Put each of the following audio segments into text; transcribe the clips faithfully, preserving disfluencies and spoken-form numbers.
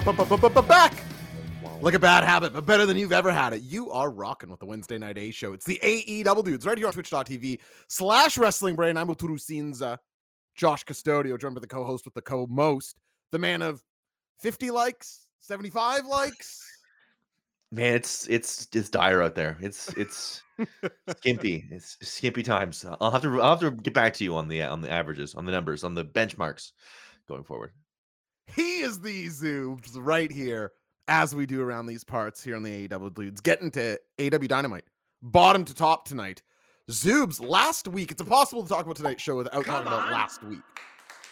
Back like a bad habit, but better than you've ever had it. You are rocking with the Wednesday Night A Show. It's the A E W Dudes right here on twitch dot t v slash wrestling brain. I'm Oturu Sinza, Josh Custodio, joined by the co-host with the co-most, the man of fifty likes, seventy-five likes. Man, it's it's it's dire out there. It's it's skimpy. It's skimpy times. I'll have to I'll have to get back to you on the on the averages, on the numbers, on the benchmarks going forward. He is the Zoobs right here, as we do around these parts here on the A E W Dudes. Getting to A E W Dynamite, bottom to top tonight. Zoobs, last week, it's impossible to talk about tonight's show without Come talking on. about last week.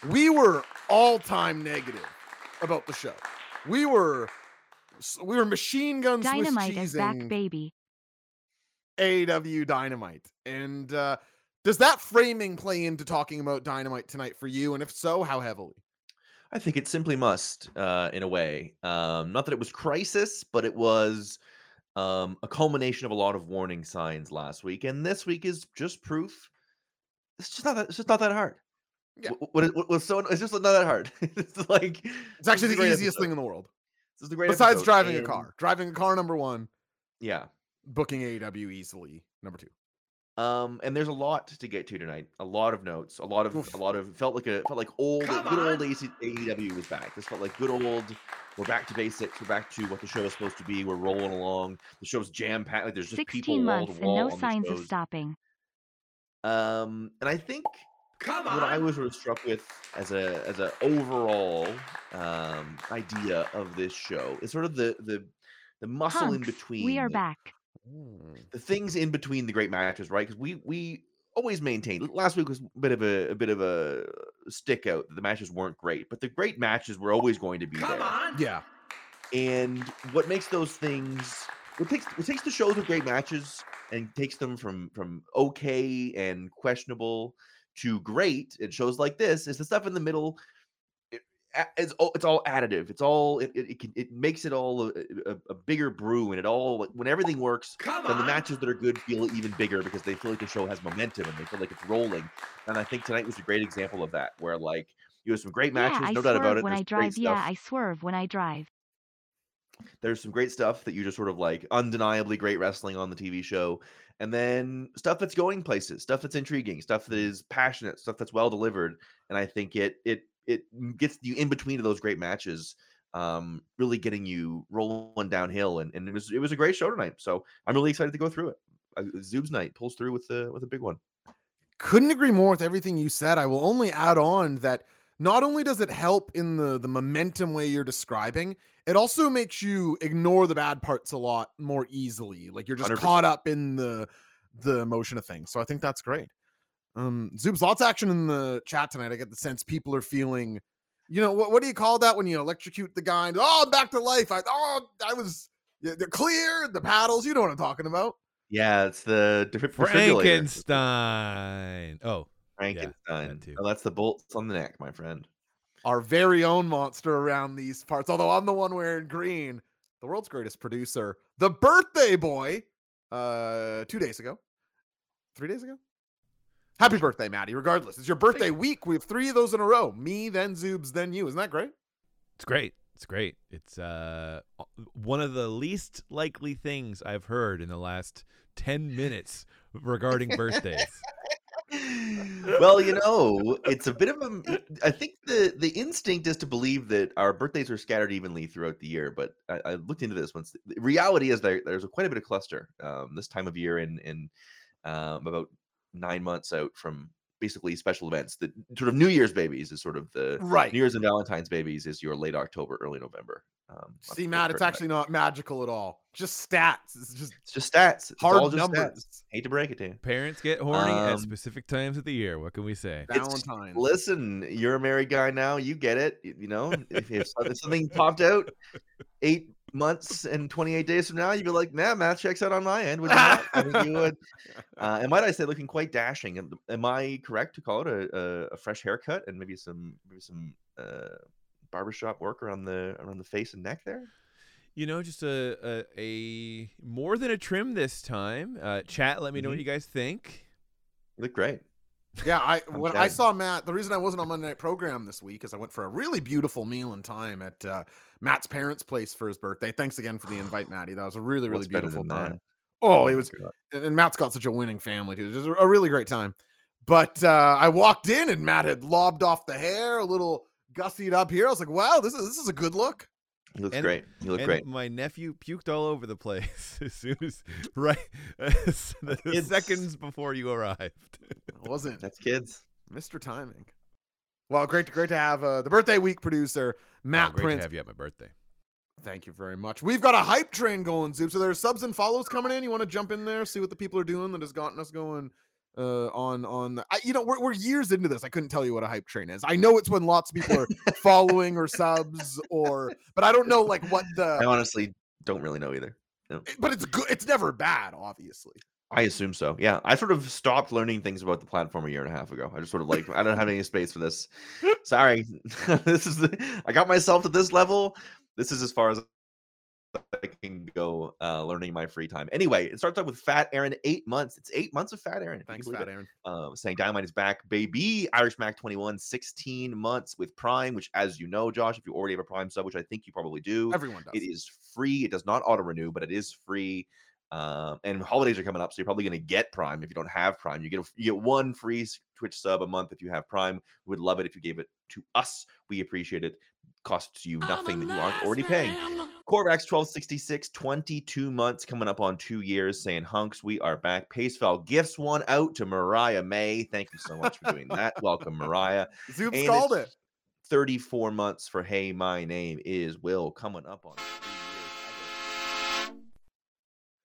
We were all-time negative about the show. We were we were machine gun Swiss Dynamite is back, baby. A E W Dynamite. And uh, does that framing play into talking about Dynamite tonight for you? And if so, how heavily? I think it simply must, uh, in a way. Um, not that it was crisis, but it was um, a culmination of a lot of warning signs last week, and this week is just proof. It's just not that. It's just not that hard. Yeah. What, what, what, so it's just not that hard. It's like it's actually the easiest episode. thing in the world. This is the greatest. Besides episode. driving and... a car, driving a car number one. Yeah, booking A E W easily number two. Um, and there's a lot to get to tonight. A lot of notes. A lot of Oof. a lot of felt like a felt like old good old A E W was back. This felt like good old. We're back to basics. We're back to what the show is supposed to be. We're rolling along. The show's jam packed. Like there's just people wall to wall. sixteen months and no signs shows. of stopping. Um, and I think Come on. what I was sort of struck with as a as a overall um idea of this show is sort of the the the muscle Hunks, in between. We are back. The things in between the great matches, right? Because we we always maintained last week was a bit of a, a bit of a stick out. The matches weren't great, but the great matches were always going to be Come there. On. Yeah. And what makes those things what takes what takes the shows with great matches and takes them from from okay and questionable to great and shows like this is the stuff in the middle. It's all, it's all additive. It's all it it, it, can, it makes it all a, a, a bigger brew, and it all when everything works, Come then on. the matches that are good feel even bigger because they feel like the show has momentum and they feel like it's rolling. And I think tonight was a great example of that, where like you have some great matches, yeah, no doubt about it. When I drive, yeah, stuff. I swerve when I drive. There's some great stuff that you just sort of like undeniably great wrestling on the T V show, and then stuff that's going places, stuff that's intriguing, stuff that is passionate, stuff that's well delivered. And I think it it. It gets you in between of those great matches, um, really getting you rolling downhill. And, and it was it was a great show tonight. So I'm really excited to go through it. Uh, Zoobs night pulls through with the with a big one. Couldn't agree more with everything you said. I will only add on that not only does it help in the the momentum way you're describing, it also makes you ignore the bad parts a lot more easily. Like you're just one hundred percent caught up in the the emotion of things. So I think that's great. Um, Zoobs, lots of action in the chat tonight. I get the sense people are feeling, you know, what, what do you call that when you electrocute the guy? And, oh, I'm back to life. I oh, I was they're clear. The paddles, you know what I'm talking about. Yeah, it's the Frankenstein. Oh, Frankenstein. Yeah, that too. Oh, that's the bolts on the neck, my friend. Our very own monster around these parts. Although I'm the one wearing green, the world's greatest producer, the birthday boy, uh, two days ago, three days ago. Happy birthday, Maddie. Regardless, it's your birthday week. We have three of those in a row. Me, then Zoobs, then you. Isn't that great? It's great. It's great. It's uh, one of the least likely things I've heard in the last ten minutes regarding birthdays. Well, you know, it's a bit of a... I think the, the instinct is to believe that our birthdays are scattered evenly throughout the year, but I, I looked into this once. The reality is there, there's a quite a bit of cluster um, this time of year in, in um, about... nine months out from basically special events. The sort of New Year's babies is sort of the right. New Year's and Valentine's babies is your late October, early November. Um, See, Matt, it's actually not magical at all. Just stats. It's just, it's just stats. It's hard all just numbers. Stats. Hate to break it to you. Parents get horny um, at specific times of the year. What can we say? Valentine's. Listen, you're a married guy now. You get it. You know, if, if something popped out eight months and twenty-eight days from now, you'd be like, nah, math checks out on my end. Would you not? I mean, you would. Uh, and might I say, looking quite dashing. Am, am I correct to call it a, a, a fresh haircut and maybe some maybe some uh, barbershop work around the around the face and neck there? You know, just a a, a more than a trim this time. Uh, chat, let me know mm-hmm. what you guys think. You look great. Yeah, I when dead. I saw Matt, the reason I wasn't on Monday Night Program this week is I went for a really beautiful meal and time at uh, Matt's parents' place for his birthday. Thanks again for the invite, Matty. That was a really, really What's beautiful time. That? Oh, it was, and Matt's got such a winning family, too. It was a really great time. But uh, I walked in and Matt had lobbed off the hair, a little gussied up here. I was like, wow, this is this is a good look. You look and, great. You look and great. My nephew puked all over the place as soon as right the seconds before you arrived. It wasn't. That's kids. Mister Timing. Well, great, great to have uh, the birthday week producer, Matt oh, great Prince. Great to have you at my birthday. Thank you very much. We've got a hype train going, Zoop. So there's subs and follows coming in. You want to jump in there, see what the people are doing that has gotten us going uh, on on. The, I, you know, we're we're years into this. I couldn't tell you what a hype train is. I know it's when lots of people are following or subs or, but I don't know like what the. I honestly don't really know either. No. But it's good. It's never bad, obviously. I assume so. Yeah, I sort of stopped learning things about the platform a year and a half ago. I just sort of like I don't have any space for this. Sorry, this is the, I got myself to this level. This is as far as I can go uh, learning my free time. Anyway, it starts off with Fat Aaron, eight months. It's eight months of Fat Aaron. Thanks, Fat it. Aaron. Um, saying Dynamite is back, baby. Irish Mac twenty-one, sixteen months with Prime, which as you know, Josh, if you already have a Prime sub, which I think you probably do. Everyone does. It is free. It does not auto-renew, but it is free. Um, and holidays are coming up, so you're probably going to get Prime if you don't have Prime. You get a, you get one free Twitch sub a month if you have Prime. We would love it if you gave it to us. We appreciate it. Costs you nothing that you aren't already paying. Corvax twelve sixty-six, twenty-two months, coming up on two years, saying, hunks, we are back. Pacefell gifts one out to Mariah May. Thank you so much for doing that. Welcome, Mariah. Zoom called it. thirty-four months for Hey, My Name Is Will, coming up on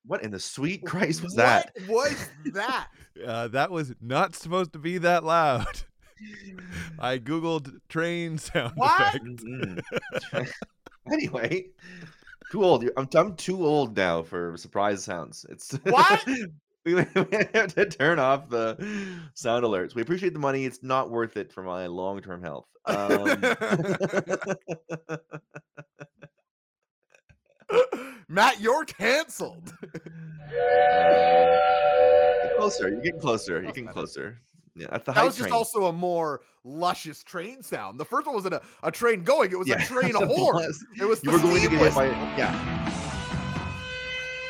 What in the sweet Christ was that? What was that? uh, that was not supposed to be that loud. I Googled train sound what? effect. Mm-hmm. Anyway, too old. I'm, I'm too old now for surprise sounds. It's what? We have to turn off the sound alerts. We appreciate the money. It's not worth it for my long-term health. Um... Matt, you're canceled. Uh, closer. You're getting closer. You're getting closer. Yeah, at the that was just train. Also a more luscious train sound. The first one wasn't a, a train going. It was yeah, a train a horse. It was you the were going to get hit by yeah.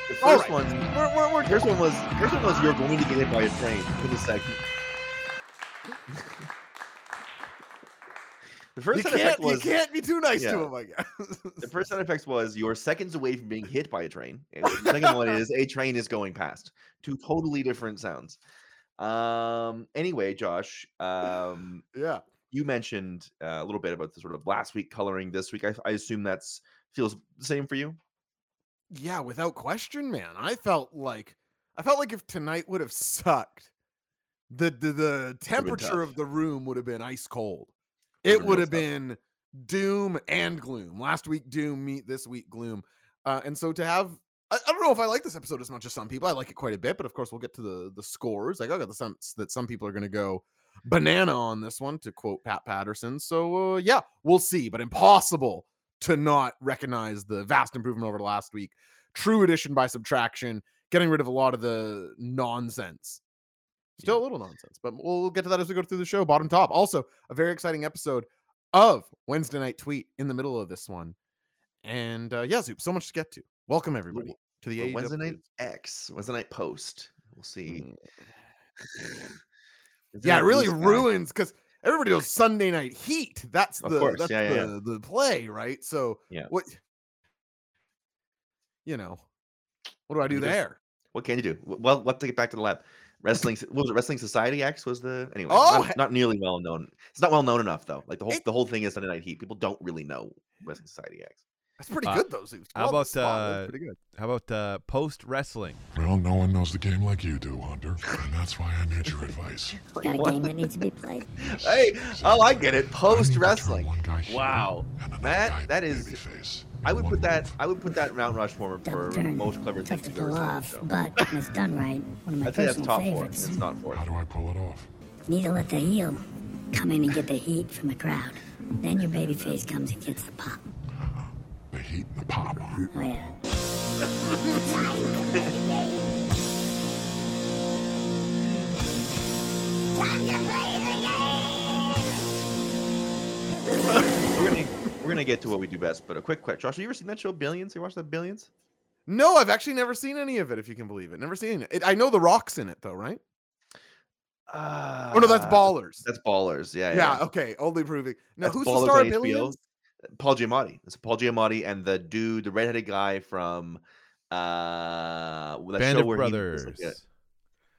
The first All right. one, we're, we're, we're, first one was first one was you're going to get hit by a train in a second. The first you sound can't, effect was you can't be too nice yeah. to him, I guess. The first sound effect was you're seconds away from being hit by a train. The second one is a train is going past. Two totally different sounds. Um. Anyway, Josh. Um. Yeah. You mentioned uh, a little bit about the sort of last week coloring this week. I, I assume that's feels the same for you. Yeah, without question, man. I felt like I felt like if tonight would have sucked, the the, the temperature of the room would have been ice cold. It would have been doom and gloom. Last week doom, meet this week gloom, uh, and so to have. I don't know if I like this episode as much as some people. I like it quite a bit, but of course we'll get to the the scores. Like I got the sense that some people are going to go banana on this one, to quote Pat Patterson. So uh, yeah, we'll see. But impossible to not recognize the vast improvement over the last week. True addition by subtraction, getting rid of a lot of the nonsense. Still a little nonsense, but we'll get to that as we go through the show. Bottom top. Also, a very exciting episode of Wednesday Night Tweet in the middle of this one. And uh, yeah, Zoop, so much to get to. Welcome everybody Ooh. To the A E W Wednesday Night X, Wednesday Night Post. We'll see. Yeah, it really ruins because everybody knows Sunday Night Heat. That's the that's yeah, the, yeah. the the play, right? So yeah. what you know, what do I do you there? Just, what can you do? Well, let's get back to the lab. Wrestling what was it? Wrestling Society X was the anyway. Oh, not, not nearly well known. It's not well known enough though. Like the whole it, the whole thing is Sunday Night Heat. People don't really know Wrestling Society X. That's pretty uh, good, though, Zeus. How about, uh, pretty good. How about uh, post-wrestling? Well, no one knows the game like you do, Hunter, and that's why I need your advice. Got a game that needs to be played. Hey, exactly. Oh, I get it. Post-wrestling. Wow. Matt, that is... I would put that I would put that Mount Rushmore for most clever things to pull off, but when it's done right, one of my I'd say that's top four. It's not four. How do I pull it off? Need to let the heel come in and get the heat from the crowd. Then your baby face comes and gets the pop. The heat and the pop. Oh, yeah. Wow. we're gonna we're gonna get to what we do best, but a quick question. Josh, have you ever seen that show Billions? You watched that Billions? No, I've actually never seen any of it, if you can believe it. Never seen it. it I know The Rock's in it though, right? Uh, oh no, that's Ballers. That's Ballers. Yeah. Yeah. yeah. Okay. Only proving. Now, that's who's Ballers the star of Billions? Paul Giamatti. It's Paul Giamatti and the dude, the redheaded guy from uh, that Band show of where Brothers. He, like a,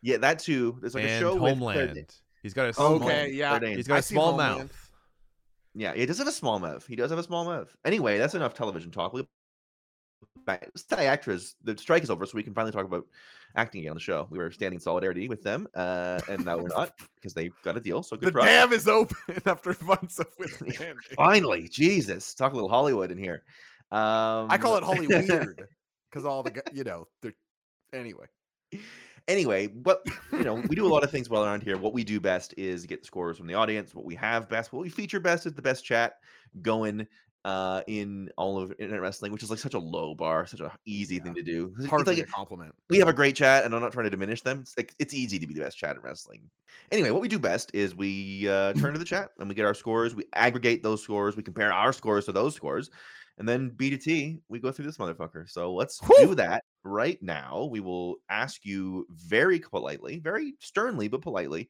yeah, that too. There's like and a show Homeland. With he's got a small okay, yeah. He's got I a small mouth. Homeland. Yeah, he does have a small mouth. He does have a small mouth. Anyway, that's enough television talk. We'll back. Let's tell the actors the strike is over, so we can finally talk about acting again on the show. We were standing in solidarity with them, uh, and now we're not because they got a deal. So good. The problem. Dam is open after months of withstanding. Finally, Jesus, talk a little Hollywood in here. Um, I call it Hollyweird because all the you know. Anyway, anyway, but you know, we do a lot of things well around here. What we do best is get scores from the audience. What we have best, what we feature best, is the best chat going. Uh, in all of internet wrestling, which is like such a low bar, such an easy yeah. thing to do. It's hard like, to compliment. We have a great chat, and I'm not trying to diminish them. It's, like, it's easy to be the best chat in wrestling. Anyway, what we do best is we uh, turn to the chat, and we get our scores. We aggregate those scores. We compare our scores to those scores. And then B to T, we go through this motherfucker. So let's Woo! do that right now. We will ask you very politely, very sternly, but politely,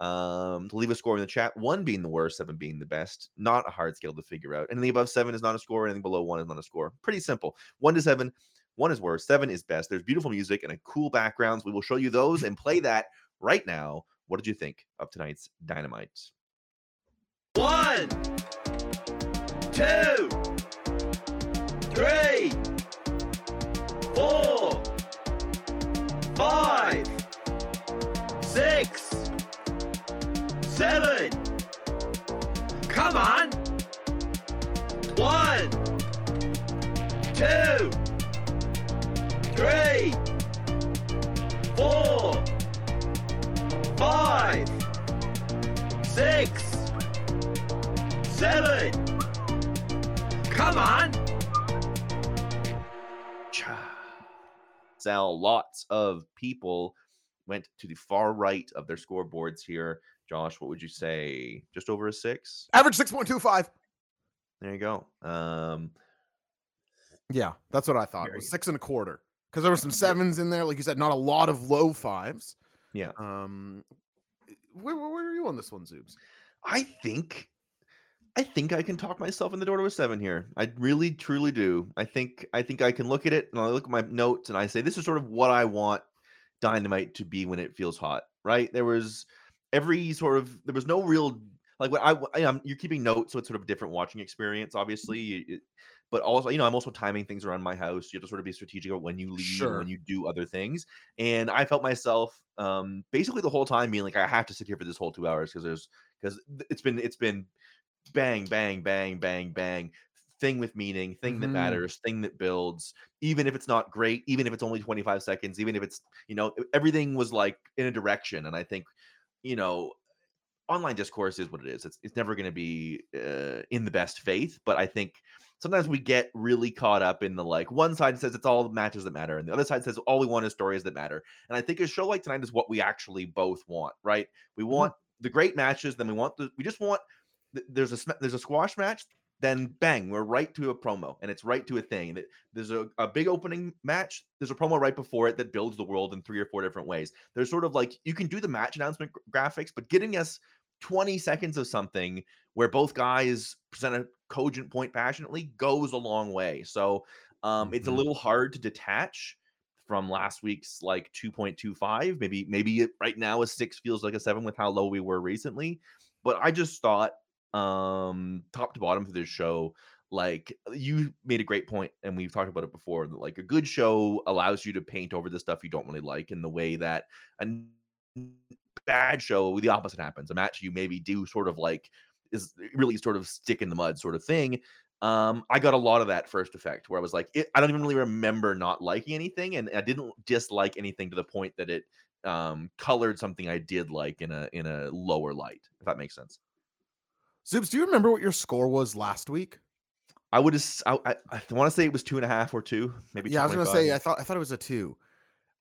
Um, to leave a score in the chat, one being the worst, seven being the best. Not a hard scale to figure out. Anything above seven is not a score. Anything below one is not a score. Pretty simple. One to seven, one is worst, seven is best. There's beautiful music and a cool backgrounds. We will show you those and play that right now. What did you think of tonight's Dynamite? One, two, three, four, five, six. Seven. Come on. One, two, three, four, five, six, seven. Come on. Now, lots of people went to the far right of their scoreboards here. Josh, what would you say? Just over a six? Average six point two five. There you go. Um, yeah, that's what I thought. It was six and a quarter. Because there were some sevens in there. Like you said, not a lot of low fives. Yeah. Um, where, where, where are you on this one, Zoobs? I think I think I can talk myself in the door to a seven here. I really, truly do. I think I think I can look at it, and I look at my notes, and I say, this is sort of what I want Dynamite to be when it feels hot, right? There was... Every sort of there was no real like what I, I I'm, you're keeping notes, so it's sort of a different watching experience, obviously. It, but also, you know, I'm also timing things around my house. You have to sort of be strategic about when you leave, sure. and when you do other things. And I felt myself um, basically the whole time being like, I have to sit here for this whole two hours because there's because it's been it's been bang bang bang bang bang thing with meaning, thing mm-hmm. that matters, thing that builds. Even if it's not great, even if it's only twenty-five seconds, even if it's you know everything was like in a direction, and I think. You know, online discourse is what it is. It's it's never going to be uh, in the best faith, but I think sometimes we get really caught up in the like one side says it's all the matches that matter, and the other side says all we want is stories that matter. And I think a show like tonight is what we actually both want, right? We want mm-hmm. the great matches, then we want the we just want th- there's a there's a squash match, then bang, we're right to a promo, and it's right to a thing. And it, there's a, a big opening match. There's a promo right before it that builds the world in three or four different ways. There's sort of like, you can do the match announcement graphics, but getting us twenty seconds of something where both guys present a cogent point passionately goes a long way. So um, mm-hmm. it's a little hard to detach from last week's like two point two five. Maybe, maybe it, right now a six feels like a seven with how low we were recently. But I just thought, um top to bottom for this show, like you made a great point, and we've talked about it before, that like a good show allows you to paint over the stuff you don't really like in the way that a bad show, the opposite happens. A match you maybe do sort of like is really sort of stick in the mud sort of thing. um I got a lot of that first effect where I was like, it, I don't even really remember not liking anything, and I didn't dislike anything to the point that it um colored something I did like in a in a lower light, if that makes sense. Zoobs, do you remember what your score was last week? I would just, I, I, I want to say it was two and a half or two, maybe. Yeah, I was going to say I thought I thought it was a two.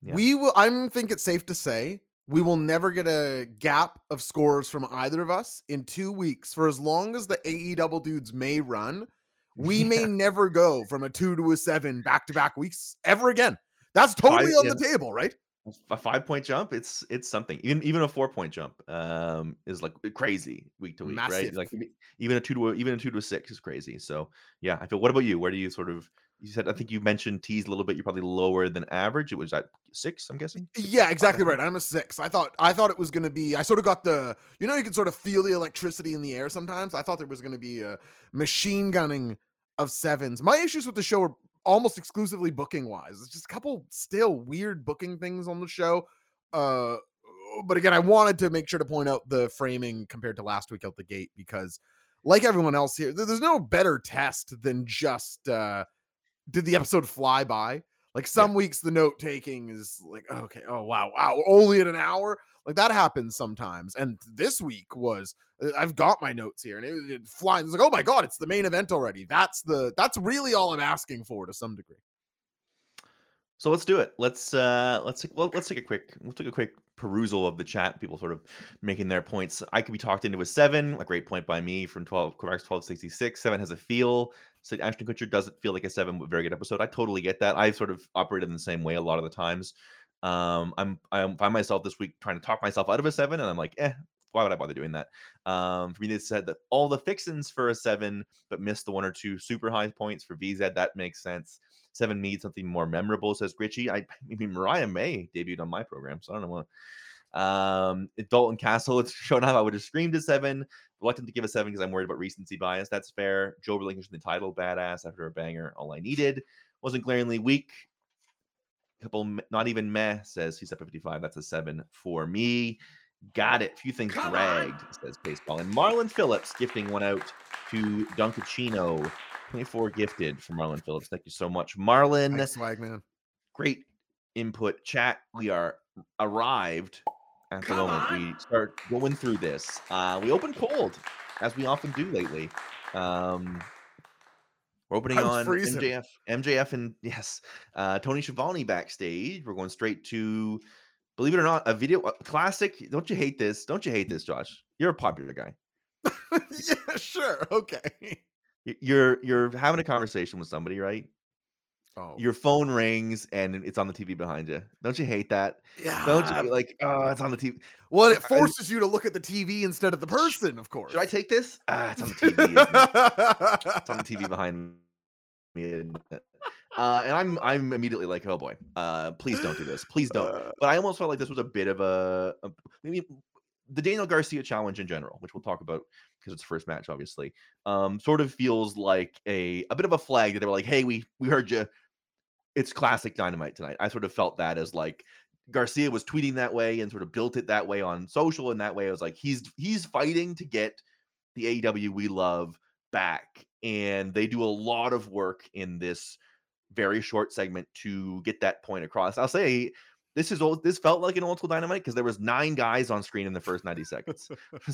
Yeah. We will. I think it's safe to say We will never get a gap of scores from either of us in two weeks. For as long as the A E W dudes may run, we yeah. may never go from a two to a seven back-to-back weeks ever again. That's totally Five, on yeah. the table, right? A five-point jump, it's it's something. Even even a four-point jump um, is like crazy week to week, Massive. right? Like even a two to a, even a two to a six is crazy. So yeah, I feel. What about you? Where do you sort of? You said I think you mentioned tease a little bit. You're probably lower than average. It was at six, I'm guessing. Yeah, exactly right. I'm a six. I thought I thought it was going to be. I sort of got the. You know, you can sort of feel the electricity in the air sometimes. I thought there was going to be a machine gunning of sevens. My issues with the show are almost exclusively booking wise. It's just a couple still weird booking things on the show. Uh, but again, I wanted to make sure to point out the framing compared to last week out the gate, because like everyone else here, there's no better test than just, uh, did the episode fly by? Like some yeah. weeks, the note taking is like, okay, oh, wow, wow. Only in an hour. Like that happens sometimes. And this week was, I've got my notes here and it, it flies. It's like, oh my God, it's the main event already. That's the, that's really all I'm asking for to some degree. So let's do it. Let's, uh, let's, well, let's take a quick, we'll take a quick perusal of the chat. People sort of making their points. I could be talked into a seven, a great point by me from twelve, correct, twelve sixty-six. Seven has a feel. So Ashton Kutcher doesn't feel like a seven, but very good episode. I totally get that. I sort of operated in the same way a lot of the times. Um, I'm, I find myself this week trying to talk myself out of a seven, and I'm like, eh, why would I bother doing that? Um, for me, they said that all the fixins for a seven, but missed the one or two super high points for V Z. That makes sense. Seven needs something more memorable, says Gritchie. I, I mean, Mariah May debuted on my program, so I don't know what. Um, Dalton Castle, it's shown up. I would have screamed a seven. Reluctant to give a seven because I'm worried about recency bias. That's fair. Joe relinquishing the title, badass after a banger. All I needed. Wasn't glaringly weak. Couple, not even meh, says he's up fifty-five. That's a seven for me. Got it. Few things Come dragged, on. says baseball. And Marlon Phillips gifting one out to Dunkachino. twenty-four gifted for Marlon Phillips. Thank you so much, Marlon. Thanks, Swagman. Great input chat. We are arrived at the Come moment on. we start going through this. Uh, we open cold, as we often do lately. Um, We're opening on freezing. M J F, M J F, and yes, uh, Tony Schiavone backstage. We're going straight to, believe it or not, a video a classic. Don't you hate this? Don't you hate this, Josh? You're a popular guy. Yeah, sure. Okay. You're you're having a conversation with somebody, right? Oh. Your phone rings and it's on the T V behind you. Don't you hate that? Yeah. Don't you be like, oh, it's on the T V? Well, it forces I, you to look at the T V instead of the person, of course. Should I take this? Ah, it's on the T V. It's on the T V behind me. Uh, and I'm I'm immediately like, oh boy, uh, please don't do this. Please don't. Uh, but I almost felt like this was a bit of a, a maybe the Daniel Garcia challenge in general, which we'll talk about because it's the first match, obviously. Um, sort of feels like a a bit of a flag that they were like, hey, we we heard you. It's classic Dynamite tonight. I sort of felt that as like Garcia was tweeting that way and sort of built it that way on social. And that way I was like, he's, he's fighting to get the A E W we love back. And they do a lot of work in this very short segment to get that point across. I'll say this is old. This felt like an old school Dynamite because there was nine guys on screen in the first ninety seconds.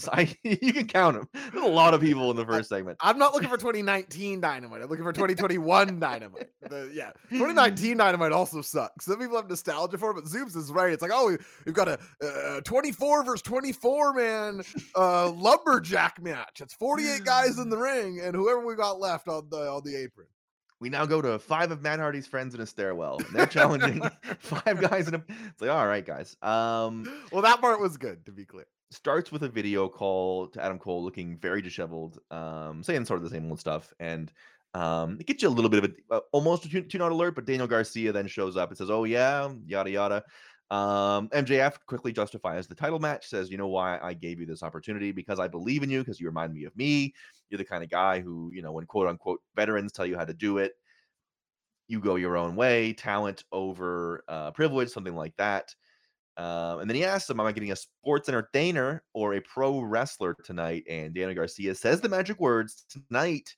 I, you can count them. There's a lot of people in the first segment. I'm not looking for twenty nineteen Dynamite. I'm looking for twenty twenty-one Dynamite. The, yeah, twenty nineteen Dynamite also sucks. Some people have nostalgia for it, but Zoobs is right. It's like, oh, we've got a uh, twenty-four versus twenty-four man uh, lumberjack match. It's forty-eight guys in the ring, and whoever we got left on the on the apron. We now go to five of Matt Hardy's friends in a stairwell. And they're challenging five guys in a. It's like, all right, guys. Um, well, that part was good, to be clear. Starts with a video call to Adam Cole looking very disheveled, um, saying sort of the same old stuff. And um, it gets you a little bit of a uh, almost a tune-out alert, but Daniel Garcia then shows up and says, oh, yeah, yada, yada. Um, M J F quickly justifies the title match, says, you know why I gave you this opportunity? Because I believe in you, because you remind me of me. You're the kind of guy who, you know, when quote unquote veterans tell you how to do it, you go your own way, talent over uh, privilege, something like that. Um, and then he asks him, am I getting a sports entertainer or a pro wrestler tonight? And Daniel Garcia says the magic words, tonight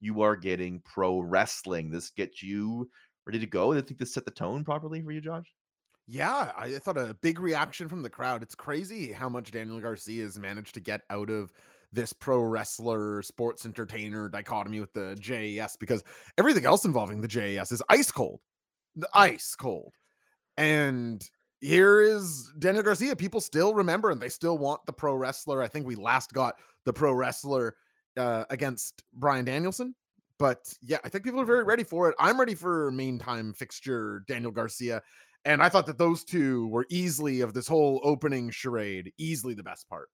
you are getting pro wrestling. This gets you ready to go. I think this set the tone properly for you, Josh. Yeah, I thought a big reaction from the crowd. It's crazy how much Daniel Garcia has managed to get out of this pro wrestler, sports entertainer dichotomy with the J A S, because everything else involving the J A S is ice cold, the ice cold. And here is Daniel Garcia. People still remember and they still want the pro wrestler. I think we last got the pro wrestler uh, against Bryan Danielson. But yeah, I think people are very ready for it. I'm ready for main time fixture Daniel Garcia. And I thought that those two were easily, of this whole opening charade, easily the best part.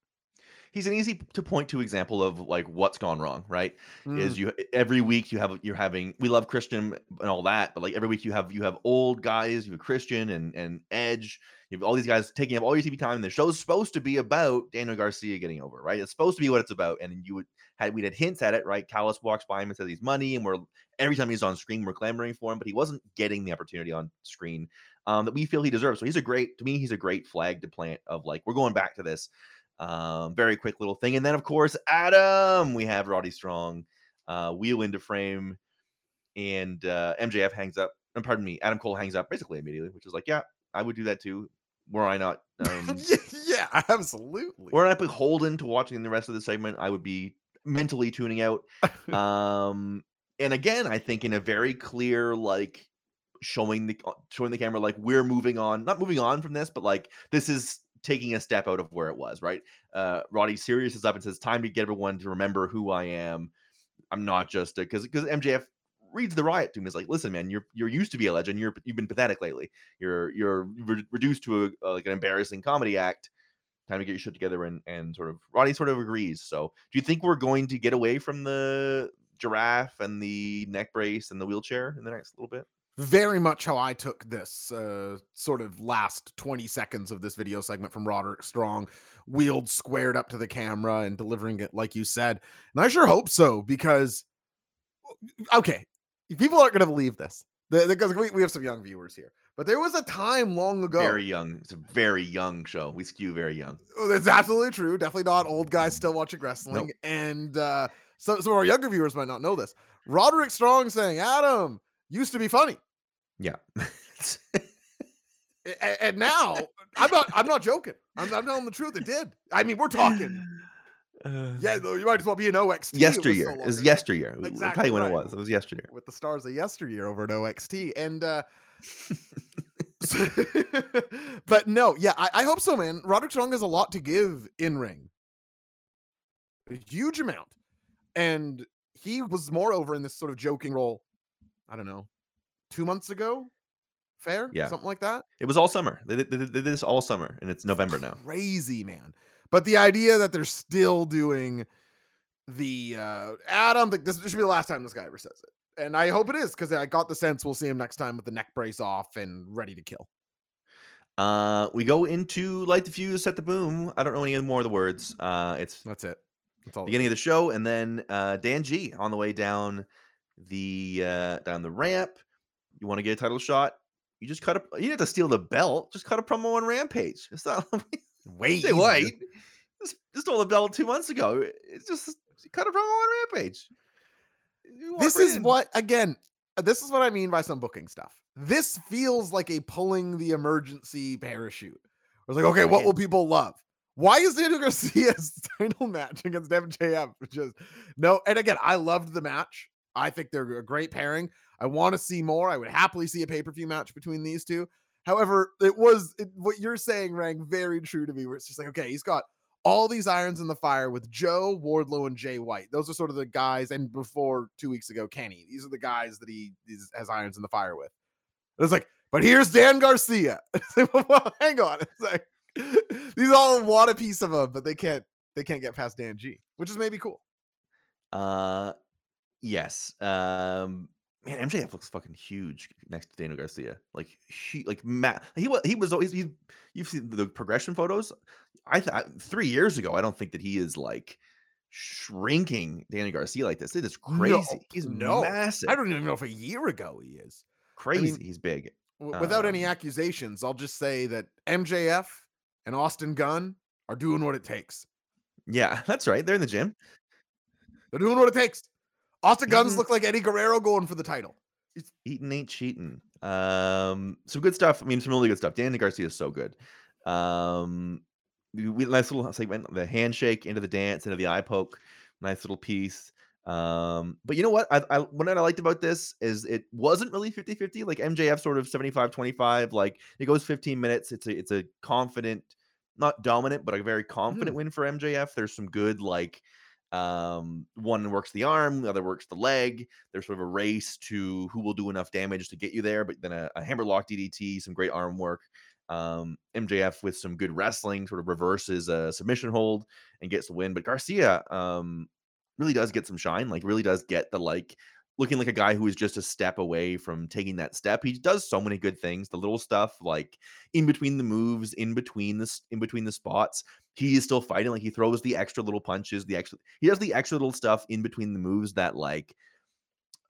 He's an easy to point to example of like what's gone wrong, right? Mm. Is you every week you have you're having we love Christian and all that, but like every week you have you have old guys, you have Christian and and Edge, you have all these guys taking up all your T V time. And the show's supposed to be about Daniel Garcia getting over, right? It's supposed to be what it's about. And you would had we had hints at it, right? Callis walks by him and says he's money, and we're every time he's on screen we're clamoring for him, but he wasn't getting the opportunity on screen um, that we feel he deserves. So he's a great to me, he's a great flag to plant of like we're going back to this. Um, very quick little thing. And then, of course, Adam, we have Roddy Strong uh, wheel into frame, and uh, M J F hangs up. And pardon me, Adam Cole hangs up basically immediately, which is like, yeah, I would do that too. Were I not. Um, yeah, absolutely. Were I not beholden to watching the rest of the segment, I would be mentally tuning out. um, and again, I think in a very clear, like, showing the, showing the camera, like, we're moving on, not moving on from this, but like, this is taking a step out of where it was, right? Uh, Roddy Sirius is up and says, time to get everyone to remember who I am. I'm not just a, because because M J F reads the riot to him. He's like, listen, man, you're you're used to be a legend. You're, you've been pathetic lately. You're you're re- reduced to a, a, like an embarrassing comedy act. Time to get your shit together. And and sort of, Roddy sort of agrees. So do you think we're going to get away from the giraffe and the neck brace and the wheelchair in the next little bit? Very much how I took this uh, sort of last twenty seconds of this video segment from Roderick Strong, wheeled squared up to the camera and delivering it like you said. And I sure hope so, because, okay, people aren't going to believe this because we, we have some young viewers here. But there was a time long ago. Very young. It's a very young show. We skew very young. That's absolutely true. Definitely not old guys still watching wrestling. Nope. And uh, so some of our younger viewers might not know this. Roderick Strong saying, Adam used to be funny. Yeah. and, and now I'm not, I'm not joking. I'm, I'm telling the truth. It did. I mean, we're talking. Uh, yeah. You might as well be an O X T. Yesteryear. It was, so it was yesteryear. Exactly. I'll tell you when right. it was. It was yesteryear. With the stars of yesteryear over at O X T. And, uh, but no, yeah, I, I hope so, man. Roderick Strong has a lot to give in ring. A huge amount. And he was moreover in this sort of joking role. I don't know, two months ago, fair? Yeah. Something like that. It was all summer. They did, they did this all summer, and it's November now. Crazy, man. But the idea that they're still doing the uh, Adam, this should be the last time this guy ever says it. And I hope it is, because I got the sense we'll see him next time with the neck brace off and ready to kill. Uh, we go into Light the Fuse, Set the Boom. I don't know any more of the words. Uh, it's That's it. That's all beginning of the show, and then uh, Dan G on the way down the uh down the ramp. You want to get a title shot, you just cut up, you didn't have to steal the belt, just cut a promo on Rampage. It's not wait Jay White just stole the belt two months ago. It's just cut a promo on Rampage. This is in. What again this is what I mean by some booking stuff. This feels like a pulling the emergency parachute. I was like, okay, what will people love? Why is Daniel Garcia's title match against M J F just no? And again, I loved the match. I think they're a great pairing. I want to see more. I would happily see a pay-per-view match between these two. However, it was it, what you're saying rang very true to me, where it's just like, okay, he's got all these irons in the fire with Joe, Wardlow, and Jay White. Those are sort of the guys, and before two weeks ago, Kenny. These are the guys that he is, has irons in the fire with. It was like, but here's Dan Garcia. Well, hang on. It's like, these all want a piece of him, but they can't, they can't get past Dan G, which is maybe cool. Uh, Yes, um, man, M J F looks fucking huge next to Daniel Garcia. Like, he, like Matt, he was, he was always. He, you've seen the progression photos. I thought three years ago. I don't think that he is like shrinking Daniel Garcia like this. It is crazy. No, he's no. massive. I don't even know if a year ago he is crazy. I mean, he's big. W- without um, any accusations, I'll just say that M J F and Austin Gunn are doing what it takes. Yeah, that's right. They're in the gym. They're doing what it takes. Austin Gunn's look like Eddie Guerrero going for the title. It's eating ain't cheating. Um, some good stuff. I mean, some really good stuff. Daniel Garcia is so good. Um, we, nice little segment, the handshake into the dance, into the eye poke. Nice little piece. Um, but you know what? I, I what I liked about this is it wasn't really fifty fifty, like M J F sort of seventy-five twenty-five, like it goes fifteen minutes. It's a, it's a confident, not dominant, but a very confident mm. win for M J F. There's some good, like, um, one works the arm, the other works the leg. There's sort of a race to who will do enough damage to get you there, but then a, a hammerlock D D T, some great arm work. Um, M J F with some good wrestling sort of reverses a submission hold and gets the win. But Garcia, um, really does get some shine, like really does get the, like, looking like a guy who is just a step away from taking that step. He does so many good things, the little stuff, like in between the moves, in between the, in between the spots, he is still fighting. Like he throws the extra little punches, the extra, he does the extra little stuff in between the moves that, like,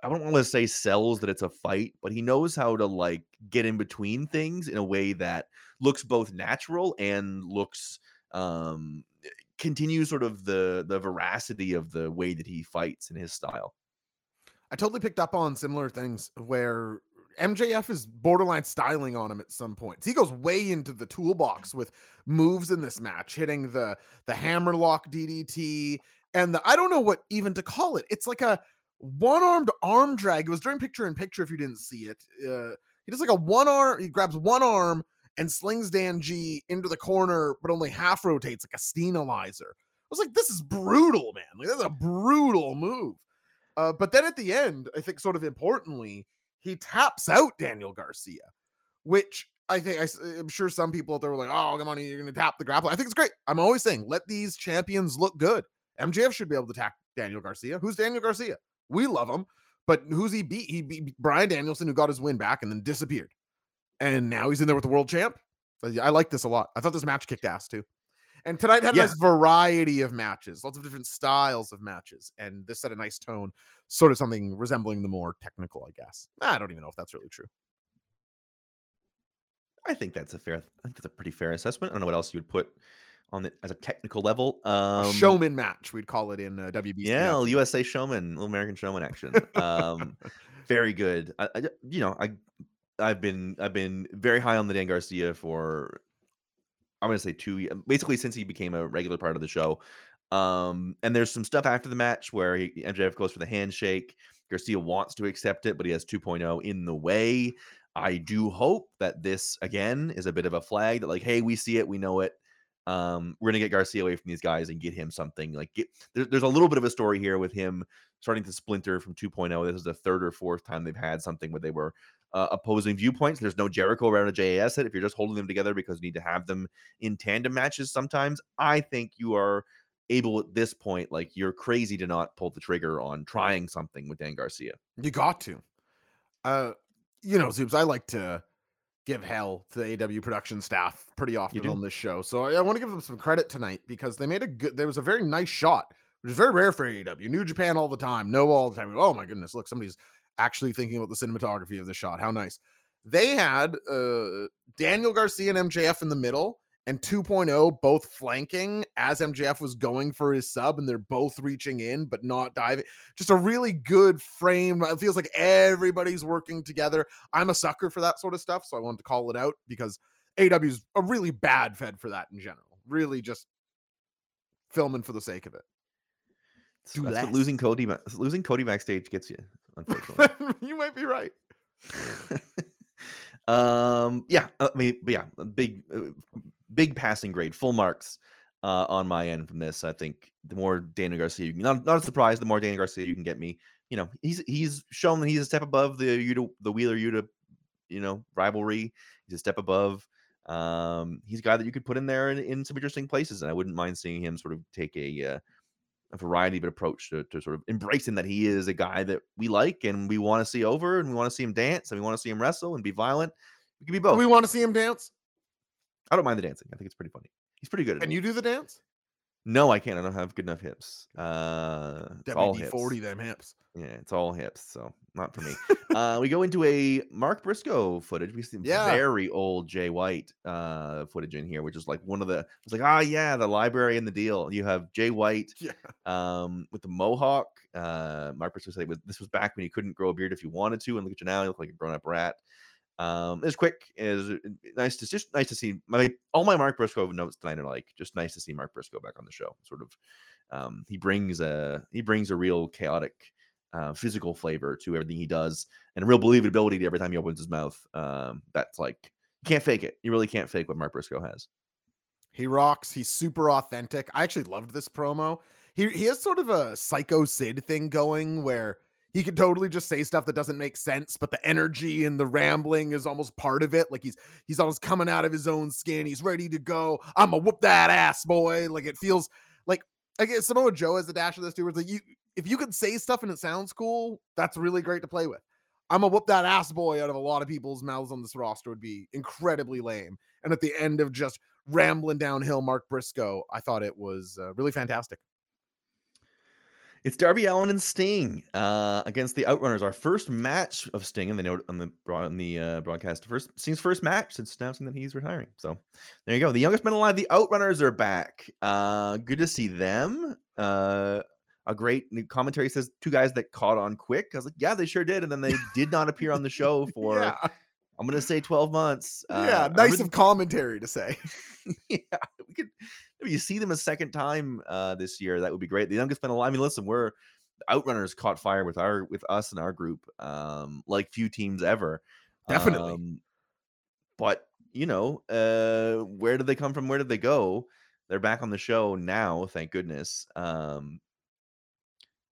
I don't want to say sells that it's a fight, but he knows how to, like, get in between things in a way that looks both natural and looks, um, continue sort of the the veracity of the way that he fights in his style. I totally picked up on similar things where M J F is borderline styling on him at some points. He goes way into the toolbox with moves in this match, hitting the the hammerlock D D T and the, I don't know what even to call it. It's like a one-armed arm drag. It was during picture in picture if you didn't see it. Uh, he does like a one arm, he grabs one arm and slings Dan G into the corner, but only half rotates like a Stenalizer. I was like, this is brutal, man. Like, that's a brutal move. Uh, but then at the end, I think sort of importantly, he taps out Daniel Garcia, which I think, I, I'm sure some people out there were like, oh, come on, you're going to tap the grappler. I think it's great. I'm always saying, let these champions look good. M J F should be able to tap Daniel Garcia. Who's Daniel Garcia? We love him, but who's he beat? He beat Bryan Danielson, who got his win back and then disappeared. And now he's in there with the world champ. I like this a lot. I thought this match kicked ass too. And tonight had yeah. a nice variety of matches, lots of different styles of matches. And this set a nice tone, sort of something resembling the more technical, I guess. I don't even know if that's really true. I think that's a fair, I think that's a pretty fair assessment. I don't know what else you would put on it as a technical level. Um, a showman match, we'd call it in uh, W B C. Yeah, U S A Showman, Little American Showman action. um, very good. I, I, you know, I... I've been I've been very high on the Dan Garcia for, I'm going to say two years, basically since he became a regular part of the show. Um, and there's some stuff after the match where he, M J F goes for the handshake. Garcia wants to accept it, but he has two point oh in the way. I do hope that this, again, is a bit of a flag that, like, hey, we see it, we know it. Um, we're going to get Garcia away from these guys and get him something. Like, get, there, there's a little bit of a story here with him starting to splinter from two point oh. This is the third or fourth time they've had something where they were Uh, opposing viewpoints. There's no Jericho around a J A S hit. If you're just holding them together because you need to have them in tandem matches sometimes, I think you are able at this point, like, you're crazy to not pull the trigger on trying something with Dan Garcia. You got to. Uh, you know, Zoobs, I like to give hell to the A E W production staff pretty often on this show. So I, I want to give them some credit tonight because they made a good, there was a very nice shot, which is very rare for A E W. New Japan all the time, no all the time. Oh my goodness, look, somebody's actually thinking about the cinematography of the shot. How nice. They had uh, Daniel Garcia and M J F in the middle and two point oh both flanking as M J F was going for his sub, and they're both reaching in but not diving. Just a really good frame. It feels like everybody's working together. I'm a sucker for that sort of stuff, so I wanted to call it out because A E W's a really bad fed for that in general. Really just filming for the sake of it. So that's that. what losing Cody, losing Cody backstage gets you. Unfortunately, you might be right. um, yeah, I mean, yeah, big, big passing grade, full marks uh, on my end from this. I think the more Daniel Garcia, you can, not not a surprise, the more Daniel Garcia you can get me. You know, he's he's shown that he's a step above the Yuta, the Wheeler Yuta, you know, rivalry. He's a step above. Um, he's a guy that you could put in there in, in some interesting places, and I wouldn't mind seeing him sort of take a. Uh, A variety of an approach to, to sort of embracing that he is a guy that we like and we want to see over, and we want to see him dance, and we want to see him wrestle and be violent. We can be both. Do we want to see him dance? I don't mind the dancing. I think it's pretty funny. He's pretty good at it. Can you do the dance? No, I can't. I don't have good enough hips. Uh, it's all hips. forty them hips. Yeah, it's all hips. So not for me. uh, we go into a Mark Briscoe footage. We see yeah. very old Jay White uh, footage in here, which is like one of the. It's like ah oh, yeah, the library and the deal. You have Jay White yeah. um, with the mohawk. Uh, Mark Briscoe said this was back when you couldn't grow a beard if you wanted to, and look at you now. You look like a grown-up rat. Um, it's quick. Is nice to just nice to see my all my Mark Briscoe notes tonight are like just nice to see Mark Briscoe back on the show. Sort of um, he brings a he brings a real chaotic uh, physical flavor to everything he does, and a real believability to every time he opens his mouth. Um, that's like, you can't fake it. You really can't fake what Mark Briscoe has. He rocks. He's super authentic. I actually loved this promo. He he has sort of a Psycho Sid thing going where he could totally just say stuff that doesn't make sense, but the energy and the rambling is almost part of it. Like he's he's almost coming out of his own skin. He's ready to go. I'm gonna whoop that ass, boy. Like it feels like, I guess Samoa Joe has a dash of this too. Where it's like you, if you could say stuff and it sounds cool, that's really great to play with. I'm gonna whoop that ass, boy, out of a lot of people's mouths on this roster would be incredibly lame. And at the end of just rambling downhill, Mark Briscoe, I thought it was uh, really fantastic. It's Darby Allin and Sting uh, against the Outrunners. Our first match of Sting, and they note on the on the uh, broadcast, first Sting's first match since announcing that he's retiring. So there you go. The youngest men alive, the Outrunners, are back. Uh, good to see them. Uh, a great commentary says two guys that caught on quick. I was like, yeah, they sure did, and then they did not appear on the show for yeah. I'm gonna say twelve months. Uh, yeah, nice really- of commentary to say. yeah, we could. If you see them a second time uh, this year, that would be great. The youngest men alive. I mean, listen, we're Outrunners caught fire with our with us and our group, um, like few teams ever. Definitely. Um, but you know, uh, where did they come from? Where did they go? They're back on the show now, thank goodness. Um,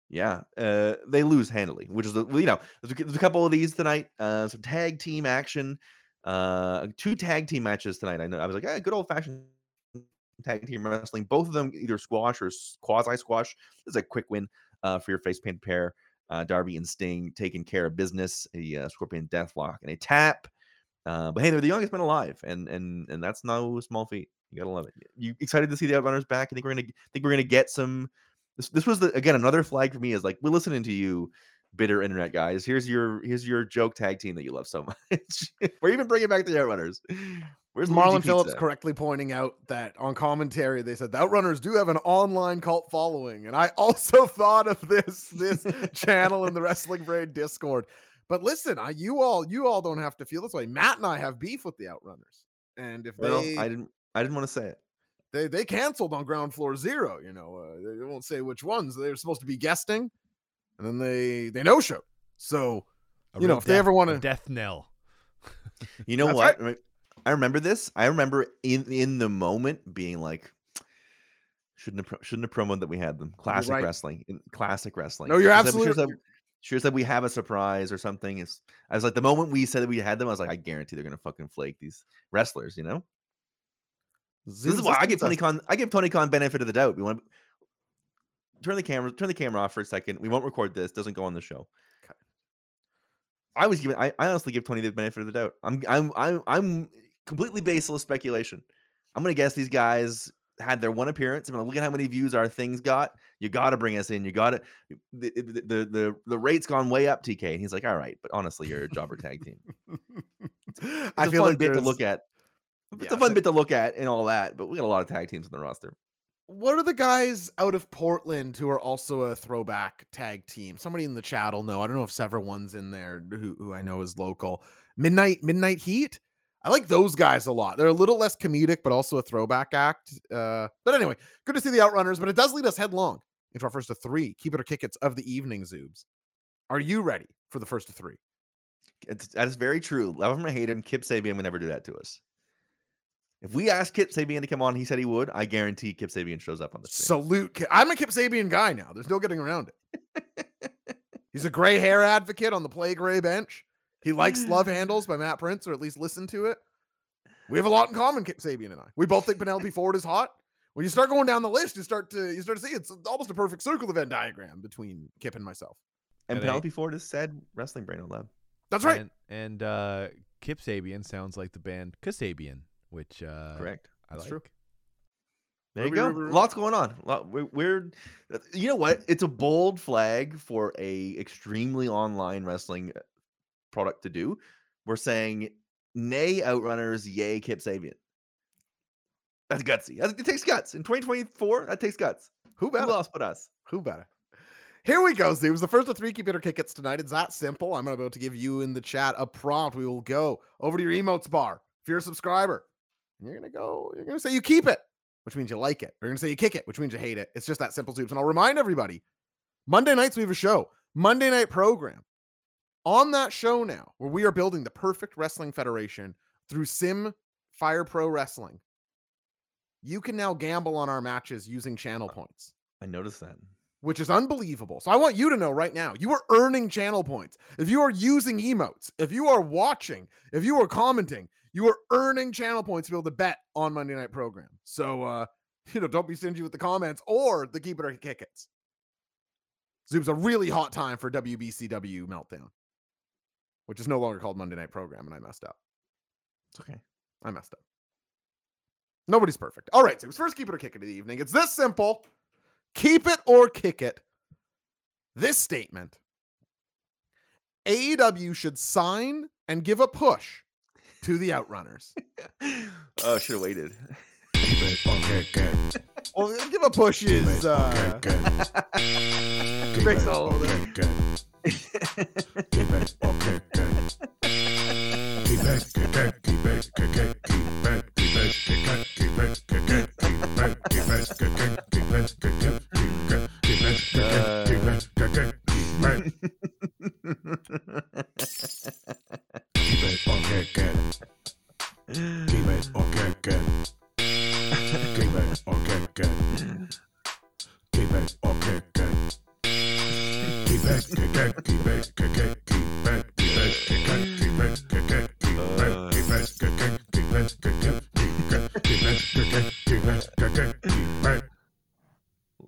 yeah, uh, they lose handily, which is the, you know, there's a couple of these tonight. Uh, some tag team action, uh, two tag team matches tonight. I know I was like, hey, good old fashioned tag team wrestling, both of them either squash or quasi squash. This is a quick win uh for your face paint pair. uh Darby and Sting taking care of business, a uh, scorpion deathlock and a tap. Uh but hey, they're the youngest men alive, and and and that's no small feat. You gotta love it. You excited to see the Outrunners back? I think we're gonna I think we're gonna get some. This, this was the, again, another flag for me is like, we're listening to you, bitter internet guys. Here's your here's your joke tag team that you love so much. We're even bringing back the Outrunners. Where's Marlon Phillips correctly pointing out that on commentary they said the Outrunners do have an online cult following, and I also thought of this this channel in the Wrestling Brain Discord. But listen, I, you all you all don't have to feel this way. Matt and I have beef with the Outrunners, and if well, they, I didn't I didn't want to say it. They they canceled on Ground Floor Zero. You know, uh, they won't say which ones. They're supposed to be guesting, and then they they no show. So you know, if death, they ever want to death knell, you know what. Right. I remember this. I remember in, in the moment being like, shouldn't have, shouldn't have promoed that we had them. Classic right. wrestling. Classic wrestling. No, you're absolutely sure. Sure said we have a surprise or something. It's, I was like, the moment we said that we had them, I was like, I guarantee they're gonna fucking flake these wrestlers. You know, this is why I give Tony Khan. I give Tony Khan benefit of the doubt. We want to turn the camera. Turn the camera off for a second. We won't record this. Doesn't go on the show. Okay. I was giving. I, I honestly give Tony the benefit of the doubt. I'm. I'm. I'm. I'm completely baseless speculation. I'm gonna guess these guys had their one appearance. I mean, look at how many views our things got. You gotta bring us in. You gotta the the the the, the rate's gone way up, T K. And he's like, all right, but honestly, you're a jobber tag team. It's I a feel fun like bit to look at. It's yeah, a fun I, bit to look at and all that, but we got a lot of tag teams in the roster. What are the guys out of Portland who are also a throwback tag team? Somebody in the chat will know. I don't know if several one's in there who, who I know is local. Midnight, Midnight Heat. I like those guys a lot. They're a little less comedic, but also a throwback act. Uh, but anyway, good to see the Outrunners, but it does lead us headlong into our first of three keep it or kick it's of the evening, Zoobs. Are you ready for the first of three? It's, that is very true. Love him or hate him, Kip Sabian would never do that to us. If we asked Kip Sabian to come on, he said he would. I guarantee Kip Sabian shows up on the show. Salute. Kip. I'm a Kip Sabian guy now. There's no getting around it. He's a gray hair advocate on the Play Gray bench. He likes Love Handles by Matt Prince, or at least listen to it. We have a lot in common, Kip Sabian and I. We both think Penelope Ford is hot. When you start going down the list, you start to you start to see it's almost a perfect circle, the Venn diagram between Kip and myself. And, and Penelope I, Ford has said Wrestling Brain Lab. That's right. And, and uh, Kip Sabian sounds like the band Kasabian, which uh, correct. I That's like. True. There you go. Lots going on. We're, you know what? It's a bold flag for a extremely online wrestling product to do. We're saying nay Outrunners, yay Kip Sabian. That's gutsy. It takes guts in twenty twenty-four. That takes guts. Who better? Who else but us? Who better? Here we go. It was the first of three keep it or kick it's tonight. It's that simple. I'm about to give you in the chat a prompt. We will go over to your emotes bar if you're a subscriber. And you're gonna go. You're gonna say you keep it. which means you like it. We're going to say you kick it, which means you hate it. It's just that simple, Zoobs. And I'll remind everybody, Monday nights we have a show, Monday night program. On that show now, where we are building the perfect wrestling federation through Sim Fire Pro Wrestling, you can now gamble on our matches using channel points. I noticed that. Which is unbelievable. So I want you to know right now, you are earning channel points. If you are using emotes, if you are watching, if you are commenting, you are earning channel points to be able to bet on Monday Night Program. So, uh, you know, don't be stingy with the comments or the keep it or kick it. So it was a really hot time for W B C W Meltdown, which is no longer called Monday Night Program, and I messed up. It's okay. I messed up. Nobody's perfect. All right, so it was first keep it or kick it of the evening. It's this simple. Keep it or kick it. This statement. A E W should sign and give a push to the Outrunners. Oh, should have waited. Well, give a push is uh fix all of that. Okay, good. Keep it. Okay, good. Keep it. Okay, good. Keep it. Okay, good. Keep it. Keep it. Keep it. Keep it. Keep it. Keep it. Keep it. Keep it. Keep it. Keep it. Keep it. Keep it. Keep it. Keep it.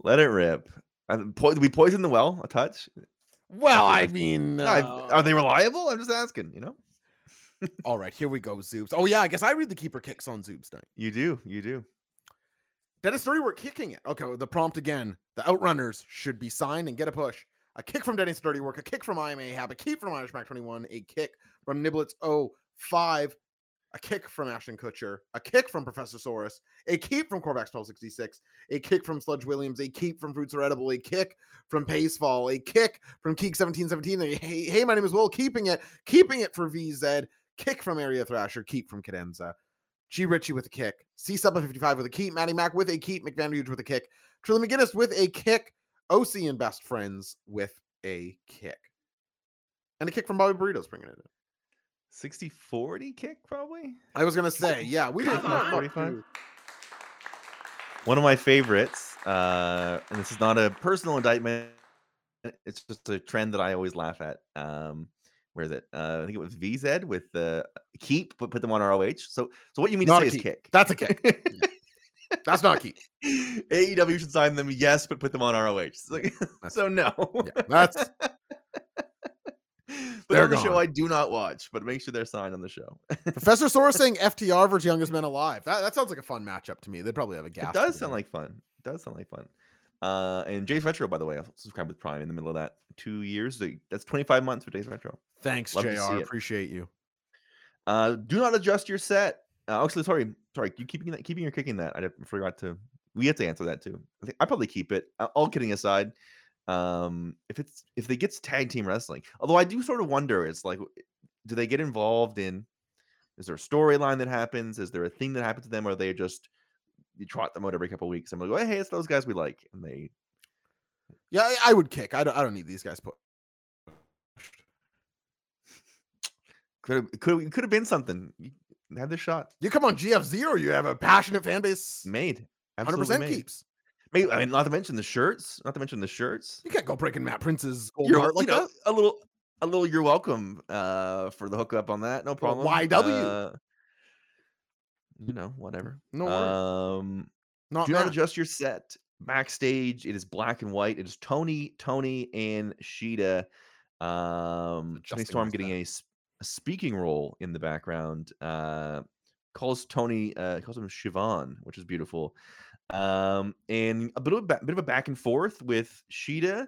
Let it rip. We poisoned the well a touch. Well, I mean, are they reliable? I'm just asking. You know. All right, here we go, Zoobs. Oh, yeah, I guess I read the keeper kicks on Zoobs night. You do, you do. Dennis Doherty, we're kicking it. Okay, the prompt again. The Outrunners should be signed and get a push. A kick from Dennis Doherty work, a kick from I M A Hab, a kick from Irish Mac twenty-one, a kick from Niblets oh five, a kick from Ashton Kutcher, a kick from Professor Saurus, a kick from Corvax twelve sixty-six, a kick from Sludge Williams, a kick from Fruits Are Edible, a kick from Pacefall, a kick from Keek seventeen seventeen, hey, hey, my name is Will, keeping it, keeping it for V Z, kick from Area Thrasher, keep from Cadenza, G. Ritchie with a kick, C. Subba fifty-five with a keep, Maddie Mac with a keep, McVanderhuge with a kick, Trilly McGinnis with a kick, O C and Best Friends with a kick. And a kick from Bobby Burritos bringing it in. sixty forty kick, probably? I was going to say, yeah. We did forty-five. One of my favorites, uh, and this is not a personal indictment, it's just a trend that I always laugh at. Um, Where is it? Uh, I think it was V Z with the uh, keep, but put them on R O H. So, so what you mean not to say is kick? That's a kick. That's not keep. A E W should sign them, yes, but put them on R O H. Like, so no. Yeah, that's. They're the show I do not watch, but make sure they're signed on the show. Professor Soros saying F T R versus Youngest Men Alive. That that sounds like a fun matchup to me. They probably have a gap. It does sound like fun. It does sound like fun. Uh, and Jay's Retro, by the way, I'll subscribe with Prime in the middle of that. Two years. That's twenty-five months for Jay's Retro. Thanks, love J R. Appreciate you. Uh, do not adjust your set. Uh, actually, sorry, sorry. You keeping that, keeping or kicking that? I forgot to. We have to answer that too. I think I probably keep it. All kidding aside, um, if it's if they get tag team wrestling, although I do sort of wonder, it's like, do they get involved in? Is there a storyline that happens? Is there a thing that happens to them? Or are they just? You trot them out every couple of weeks. I'm like, well, hey, it's those guys we like, and they. Yeah, I, I would kick. I don't. I don't need these guys put. Could have, could have, could have been something. You had the shot. You come on G F zero. You have a passionate fan base. Made one hundred percent keeps. Made. I mean, not to mention the shirts. Not to mention the shirts. You can't go breaking Matt Prince's gold heart like that. A little, a little. You're welcome. Uh, for the hookup on that, no problem. Well, Y W. Uh, You know, whatever. No worries. Um, not do not adjust your set. Backstage, it is black and white. It is Tony, Tony, and Sheeta. Um, Toni Storm getting a, a speaking role in the background. Uh, calls Tony, uh, calls him Siobhan, which is beautiful. Um, and a bit of a ba- bit of a back and forth with Sheeta.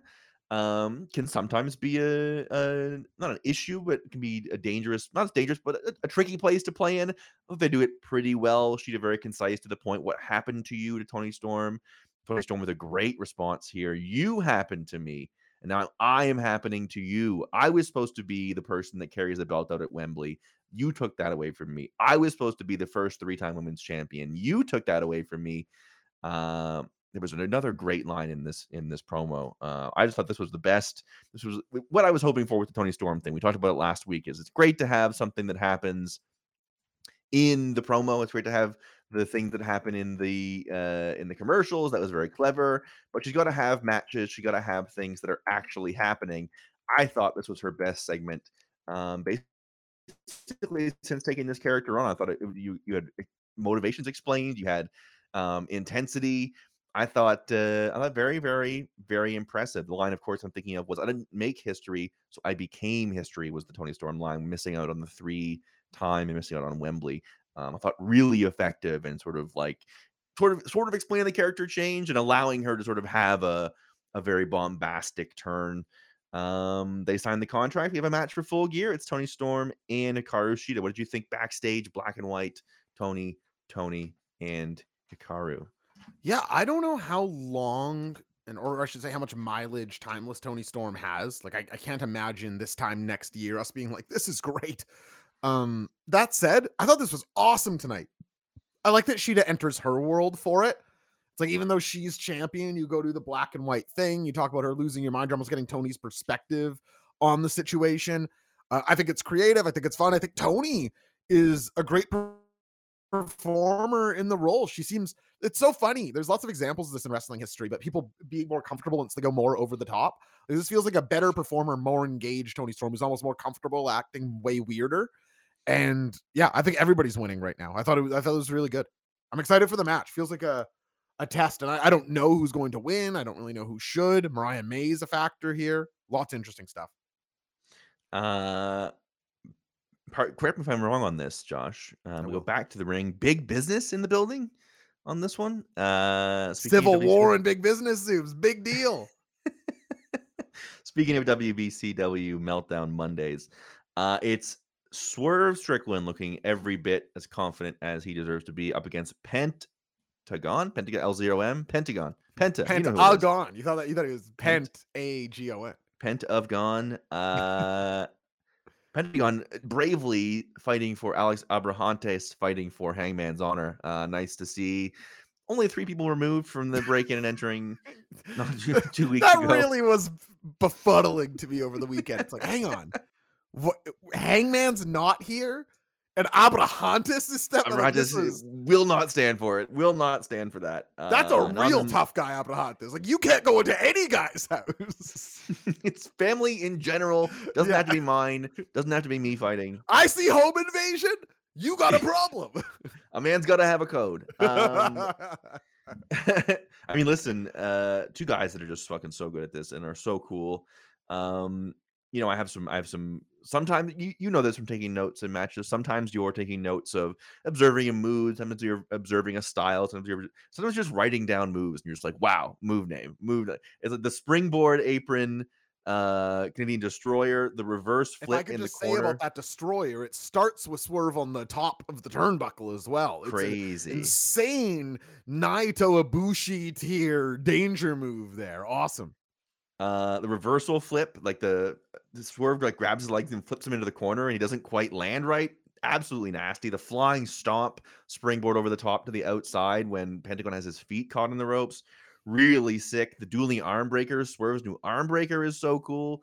Um, can sometimes be a, a not an issue, but it can be a dangerous, not as dangerous, but a, a tricky place to play in. But they do it pretty well. She did very concise to the point. What happened to you to Toni Storm? Toni Storm with a great response here. You happened to me, and now I am happening to you. I was supposed to be the person that carries the belt out at Wembley. You took that away from me. I was supposed to be the first three-time women's champion. You took that away from me. Um, there was another great line in this in this promo. Uh, I just thought this was the best. This was what I was hoping for with the Toni Storm thing. We talked about it last week. Is it's great to have something that happens in the promo. It's great to have the things that happen in the uh, in the commercials. That was very clever. But she's got to have matches. She got to have things that are actually happening. I thought this was her best segment, um, basically since taking this character on. I thought it, you you had motivations explained. You had um, intensity. I thought uh, I thought very, very, very impressive. The line, of course, I'm thinking of was, "I didn't make history, so I became history," was the Toni Storm line, missing out on the three time and missing out on Wembley. Um, I thought really effective and sort of like sort of sort of explaining the character change and allowing her to sort of have a a very bombastic turn. Um, they signed the contract. We have a match for Full Gear. It's Toni Storm and Hikaru Shida. What did you think backstage? Black and white, Toni, Toni, and Hikaru. Yeah, I don't know how long, and or I should say how much mileage Timeless Toni Storm has. Like, I, I can't imagine this time next year us being like, this is great. Um, that said, I thought this was awesome tonight. I like that Shida enters her world for it. It's like, even though she's champion, you go do the black and white thing. You talk about her losing your mind. You're almost getting Tony's perspective on the situation. Uh, I think it's creative. I think it's fun. I think Toni is a great performer in the role. She seems... It's so funny. There's lots of examples of this in wrestling history, but people being more comfortable once they go more over the top. This feels like a better performer, more engaged Toni Storm, who's almost more comfortable acting way weirder. And yeah, I think everybody's winning right now. I thought it was, I thought it was really good. I'm excited for the match. Feels like a, a test. And I, I don't know who's going to win. I don't really know who should. Mariah May is a factor here. Lots of interesting stuff. Uh, part, correct me if I'm wrong on this, Josh. Um, we go back to the ring. Big Business in the building on this one. Uh, Civil War and Big Business, Zoobs. Big deal. Speaking of W B C W Meltdown Mondays, uh, it's Swerve Strickland looking every bit as confident as he deserves to be up against Pentagon. Pentagon, L zero M, Pentagon. Penta. Pentagon. You, you thought that you thought it was Pent, A G O N. Pent of Gone. Uh, Pentagon bravely fighting for Alex Abrahantes, fighting for Hangman's honor. Uh, nice to see only three people removed from the break-in and entering not two, two weeks that ago. That really was befuddling to me over the weekend. It's like, hang on. What, Hangman's not here? And Abrahantes is stepping up. Abrahantes will not stand for it. Will not stand for that. That's uh, a real them. tough guy, Abrahantes. Like, you can't go into any guy's house. It's family in general. Doesn't yeah. have to be mine. Doesn't have to be me fighting. I see home invasion. You got a problem. A man's got to have a code. Um, I mean, listen, uh, two guys that are just fucking so good at this and are so cool. Um, you know, I have some, I have some, sometimes you, you know this from taking notes in matches. Sometimes you're taking notes of observing a mood. Sometimes you're observing a style. Sometimes you're sometimes just writing down moves. And you're just like, wow, move name, move. Name. It's like the springboard apron, uh, Canadian Destroyer, the reverse flip if I could in just the corner. Say about that Destroyer, it starts with Swerve on the top of the turnbuckle as well. It's crazy, insane Naito Ibushi tier danger move there. Awesome. Uh, the reversal flip, like the, the Swerve like grabs his legs and flips him into the corner and he doesn't quite land right. Absolutely nasty. The flying stomp, springboard over the top to the outside when Pentagon has his feet caught in the ropes. Really sick. The dueling arm breakers. Swerve's new arm breaker is so cool.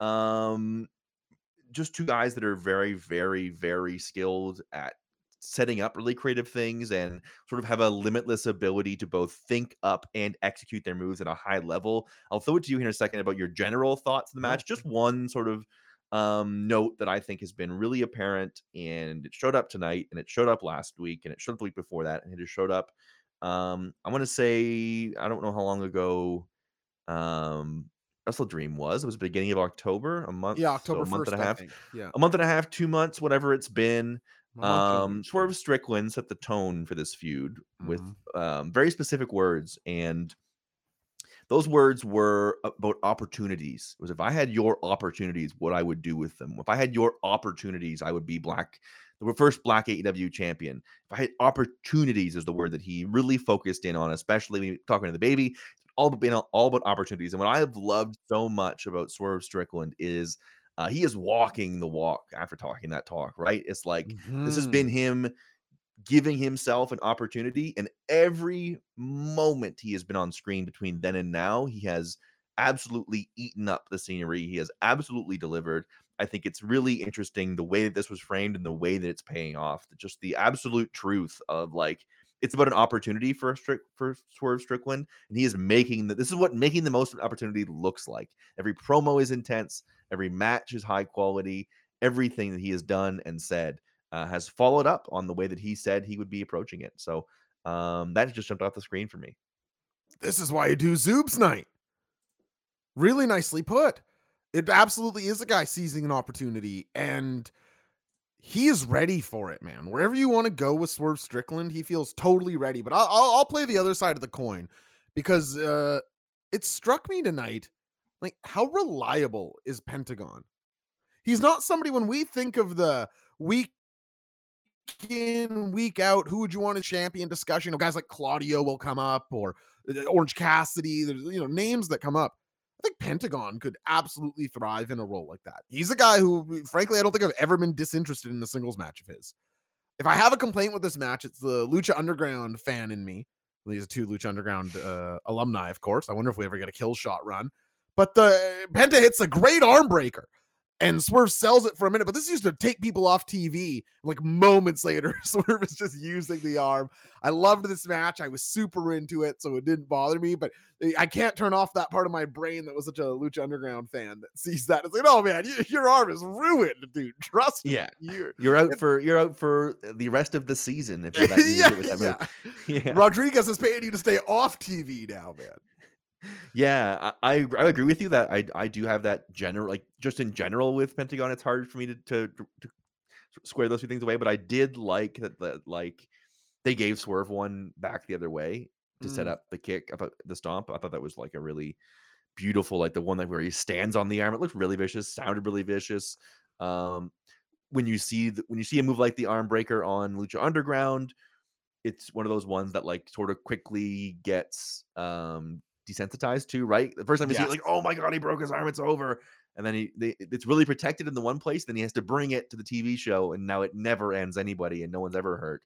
Um, just two guys that are very, very, very skilled at setting up really creative things and sort of have a limitless ability to both think up and execute their moves at a high level. I'll throw it to you here in a second about your general thoughts of the match. Just one sort of um, note that I think has been really apparent, and it showed up tonight, and it showed up last week, and it showed up the week before that, and it just showed up. Um, I want to say, I don't know how long ago um, Wrestle Dream was. It was the beginning of October, a month. Yeah, October so a month first, and a half. Yeah. A month and a half, two months, whatever it's been. Um, Swerve Strickland set the tone for this feud mm-hmm. with um, very specific words, and those words were about opportunities. It was, if I had your opportunities, what I would do with them. If I had your opportunities, I would be black, the first black A E W champion. If I had opportunities is the word that he really focused in on, especially when he was talking to the baby. All about, you know, all about opportunities. And what I have loved so much about Swerve Strickland is Uh, he is walking the walk after talking that talk, right? It's like, mm-hmm. this has been him giving himself an opportunity. And every moment he has been on screen between then and now, he has absolutely eaten up the scenery. He has absolutely delivered. I think it's really interesting the way that this was framed and the way that it's paying off. Just the absolute truth of, like, it's about an opportunity for Strick, for Swerve Strickland, and he is making that. This is what making the most of an opportunity looks like. Every promo is intense. Every match is high quality. Everything that he has done and said uh, has followed up on the way that he said he would be approaching it. So um, that just jumped off the screen for me. This is why you do Zoobs night. Really nicely put. It absolutely is a guy seizing an opportunity, and he is ready for it, man. Wherever you want to go with Swerve Strickland, he feels totally ready. But I'll, I'll, I'll play the other side of the coin, because uh, it struck me tonight, like, how reliable is Pentagon? He's not somebody, when we think of the week in, week out, who would you want a champion discussion? You know, guys like Claudio will come up, or Orange Cassidy. There's, you know, names that come up. I think Pentagon could absolutely thrive in a role like that. He's a guy who, frankly, I don't think I've ever been disinterested in the singles match of his. If I have a complaint with this match, it's the Lucha Underground fan in me. These are two Lucha Underground uh, alumni, of course. I wonder if we ever get a kill shot run. But the Penta hits a great arm breaker, and Swerve sells it for a minute. But this used to take people off T V. Like, moments later, Swerve is just using the arm. I loved this match. I was super into it, so it didn't bother me. But I can't turn off that part of my brain that was such a Lucha Underground fan that sees that. It's like, oh man, you, your arm is ruined, dude. Trust me. Yeah, you're, you're out for you're out for the rest of the season. If you're that yeah, with that yeah. yeah, Rodriguez is paying you to stay off T V now, man. Yeah, I I agree with you that I I do have that general, like, just in general with Pentagon, it's hard for me to, to, to square those two things away. But I did like that, that like they gave Swerve one back the other way to mm. set up the kick, about the stomp. I thought that was like a really beautiful, like the one like where he stands on the arm. It looked really vicious, sounded really vicious. Um, when you see the, when you see a move like the arm breaker on Lucha Underground, it's one of those ones that like sort of quickly gets um. desensitized to, right? The first time you yes. see it, like, oh my god, he broke his arm, it's over. And then he they, it's really protected in the one place, then he has to bring it to the T V show, and now it never ends anybody and no one's ever hurt,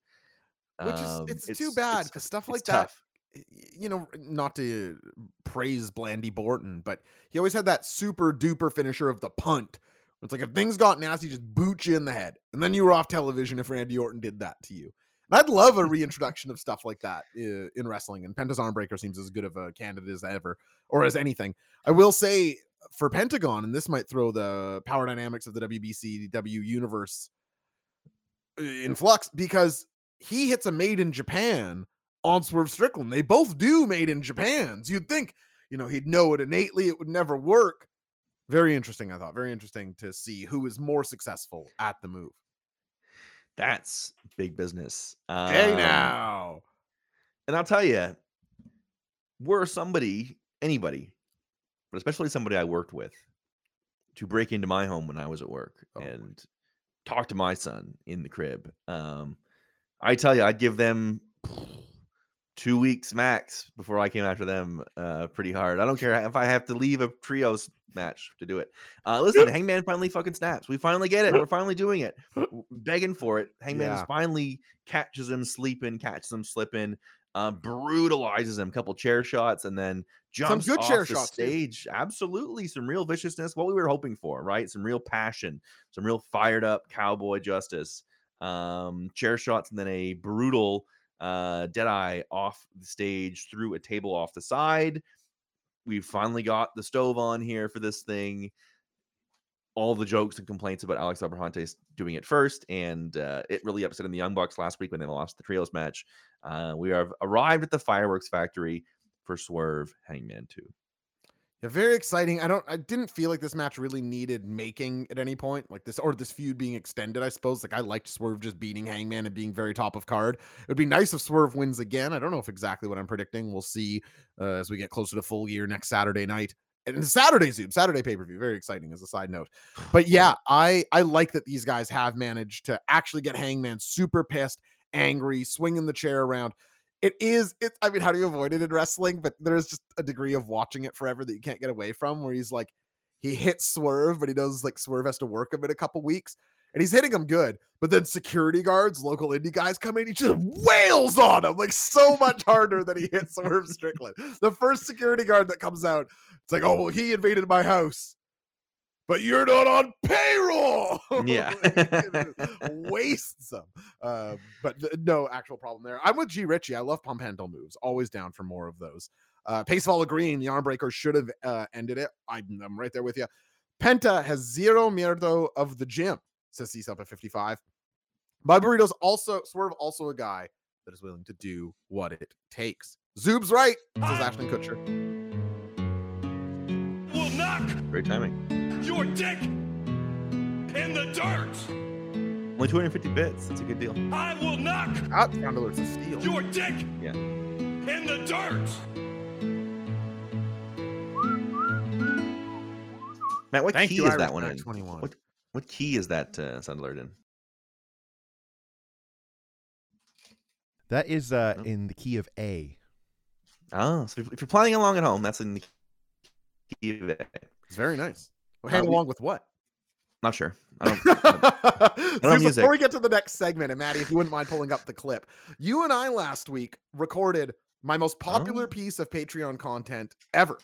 which um, is it's, it's too bad because stuff like that tough. You know, not to praise Blandy Borton, but he always had that super duper finisher of the punt. It's like if things got nasty, just boot you in the head, and then you were off television if Randy Orton did that to you. I'd love a reintroduction of stuff like that uh, in wrestling, and Penta's arm breaker seems as good of a candidate as ever, or as anything. I will say for Pentagon, and this might throw the power dynamics of the W B C W universe in flux, because he hits a Made in Japan on Swerve Strickland. They both do Made in Japans. You'd think, you know, he'd know it innately. It would never work. Very interesting, I thought. Very interesting to see who is more successful at the move. That's big business. Um, hey now, and I'll tell you, were somebody, anybody, but especially somebody I worked with, to break into my home when I was at work oh. and talk to my son in the crib, um, I tell you, I'd give them two weeks max before I came after them uh, pretty hard. I don't care if I have to leave a trios match to do it. Uh, listen, Hangman finally fucking snaps. We finally get it. We're finally doing it. We're begging for it. Hangman yeah. finally catches him sleeping, catches him slipping, uh, brutalizes him. Couple chair shots, and then jumps some good off chair the shots, stage. Too. Absolutely, some real viciousness. What we were hoping for, right? Some real passion, some real fired up cowboy justice. Um, chair shots, and then a brutal uh, Deadeye off the stage through a table off the side. We finally got the stove on here for this thing. All the jokes and complaints about Alex Abrahantes doing it first, and uh, it really upset in the Young Bucks last week when they lost the trios match. Uh, we have arrived at the fireworks factory for Swerve Hangman two. Yeah, very exciting. I don't. I didn't feel like this match really needed making at any point, like this or this feud being extended. I suppose. Like I liked Swerve just beating Hangman and being very top of card. It would be nice if Swerve wins again. I don't know if exactly what I'm predicting. We'll see uh, as we get closer to full year next Saturday night. And Saturday Zoom, Saturday pay-per-view, very exciting as a side note. But yeah, I, I like that these guys have managed to actually get Hangman super pissed, angry, swinging the chair around. It is, it, I mean, how do you avoid it in wrestling? But there's just a degree of watching it forever that you can't get away from, where he's like, he hits Swerve, but he knows like Swerve has to work him in a couple weeks. and he's hitting him good. But then security guards, local indie guys come in, he just wails on him like so much harder than he hits Swerve Strickland. The first security guard that comes out, it's like, oh, well, he invaded my house, but you're not on payroll. Yeah. Wastes them. Um, but th- no actual problem there. I'm with G. Richie. I love pump handle moves. Always down for more of those. Uh, Pacefall agreeing the arm breaker should have uh, ended it. I'm, I'm right there with you. Penta has zero mierdo of the gym, says he's up at fifty-five. My burrito's also, Swerve also a guy that is willing to do what it takes. Zoob's right, says Ashton Kutcher. Will knock. Great timing. Your dick in the dirt. Only two hundred fifty bits. That's a good deal. I will knock. Out down to a steal. Your dick. Yeah. In the dirt. Matt, what Thank key you, is Irish that one in? twenty-one. What, what key is that uh, sound alert in? That is uh, oh. in the key of A. Oh, so if you're playing along at home, that's in the key of A. It's very nice. Well, hang um, along with what? Not sure. I don't, I don't know. Before we get to the next segment, and Maddie, if you wouldn't mind pulling up the clip, you and I last week recorded my most popular oh. piece of Patreon content ever.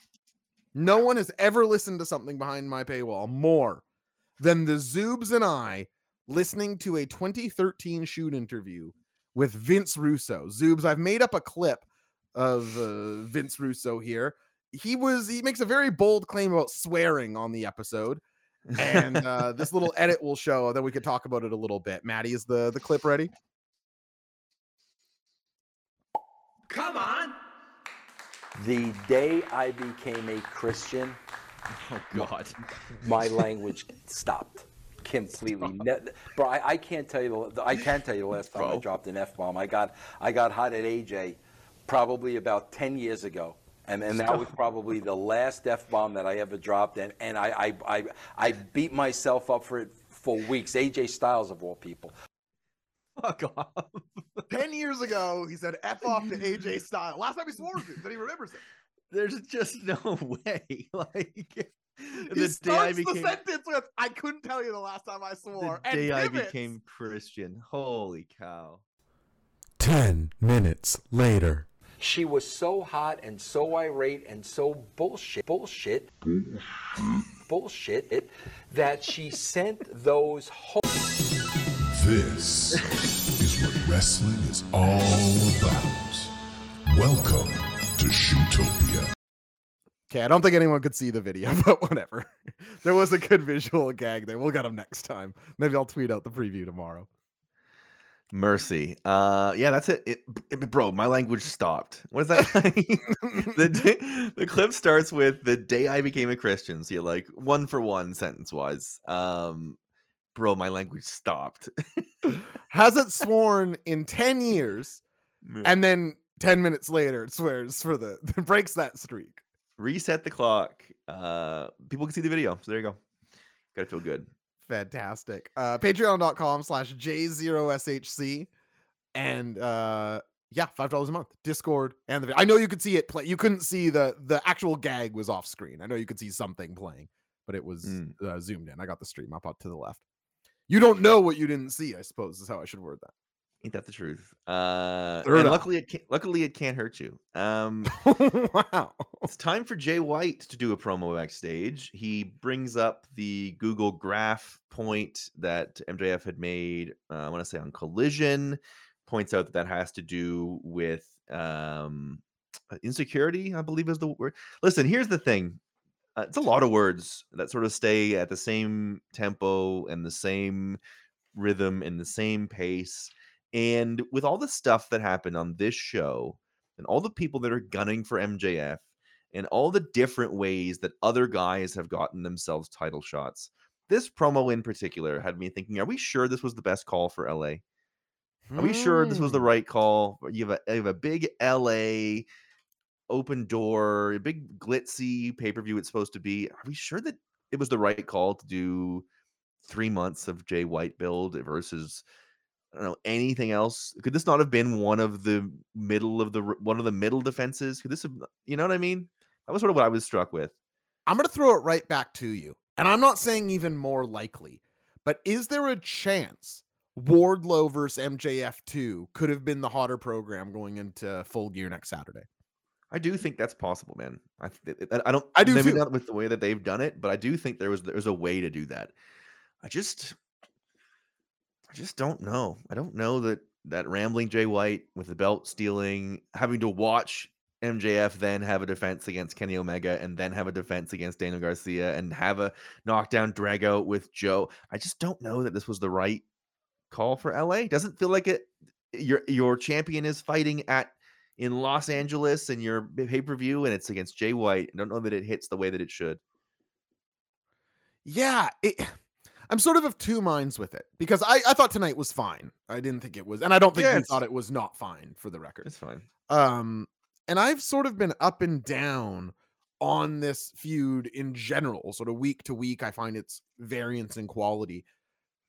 No one has ever listened to something behind my paywall more than the Zoobs and I listening to a twenty thirteen shoot interview with Vince Russo. Zoobs, I've made up a clip of uh, Vince Russo here. He was he makes a very bold claim about swearing on the episode, and uh, this little edit will show that we could talk about it a little bit. Maddie, is the, the clip ready? Come on. The day I became a Christian, oh God, my, my language stopped completely. Stop. Bro, I, I can't tell you. The, I can tell you the last time Bro. I dropped an F bomb. I got I got hot at A J, probably about ten years ago, and and Stop. that was probably the last F bomb that I ever dropped. And and I I, I I beat myself up for it for weeks. A J Styles of all people. Fuck off. Ten years ago, he said F off to A J Styles. Last time he swore to him, then he remembers it. There's just no way. Like he starts became, the sentence with, I couldn't tell you the last time I swore. The day I became Christian. Holy cow. Ten minutes later. She was so hot and so irate and so bullshit, bullshit, bullshit, it, that she sent those whole... This is what wrestling is all about. Welcome to Shootopia. Okay, I don't think anyone could see the video, but whatever. There was a good visual gag there. We'll get them next time. Maybe I'll tweet out the preview tomorrow. Mercy. Uh, yeah, that's it. It, it bro, my language stopped. What does that mean? the, day, the clip starts with the day I became a Christian. So you're like one for one sentence-wise. Um... Bro, my language stopped. Hasn't sworn in ten years, and then ten minutes later, it swears for the breaks that streak. Reset the clock. Uh, people can see the video, so there you go. Gotta feel good. Fantastic. Uh, Patreon dot com slash J zero S H C, and uh, yeah, five dollars a month. Discord and the video. I know you could see it play. You couldn't see the the actual gag was off screen. I know you could see something playing, but it was mm. uh, zoomed in. I got the stream up up to the left. You don't know what you didn't see, I suppose, is how I should word that. Ain't that the truth? Uh, and luckily, it can't, luckily, it can't hurt you. Um, wow. It's time for Jay White to do a promo backstage. He brings up the Google graph point that M J F had made, uh, I want to say on Collision, points out that that has to do with um, insecurity, I believe is the word. Listen, here's the thing. Uh, it's a lot of words that sort of stay at the same tempo and the same rhythm and the same pace. And with all the stuff that happened on this show and all the people that are gunning for M J F and all the different ways that other guys have gotten themselves title shots, this promo in particular had me thinking, are we sure this was the best call for L A? Hmm. Are we sure this was the right call? You have a, you have a big L A open door, a big glitzy pay-per-view it's supposed to be. Are we sure that it was the right call to do three months of Jay White build versus, I don't know, anything else? Could this not have been one of the middle of the one of the middle defenses? Could this have, you know what I mean? That was sort of what I was struck with. I'm going to throw it right back to you. And I'm not saying even more likely, But is there a chance Wardlow versus M J F two could have been the hotter program going into Full Gear next Saturday? I do think that's possible, man. I th- I don't. I do maybe too. Not with the way that they've done it, but I do think there was there was a way to do that. I just, I just don't know. I don't know that that rambling Jay White with the belt stealing, having to watch M J F then have a defense against Kenny Omega and then have a defense against Daniel Garcia and have a knockdown drag out with Joe. I just don't know that this was the right call for L A. Doesn't feel like it. Your your champion is fighting at in Los Angeles and your pay-per-view, and it's against Jay White. I don't know that it hits the way that it should. Yeah. It, I'm sort of of two minds with it because I, I thought tonight was fine. I didn't think it was, and I don't think yes. we thought it was not fine, for the record. It's fine. Um, and I've sort of been up and down on this feud in general, sort of week to week. I find its variance in quality.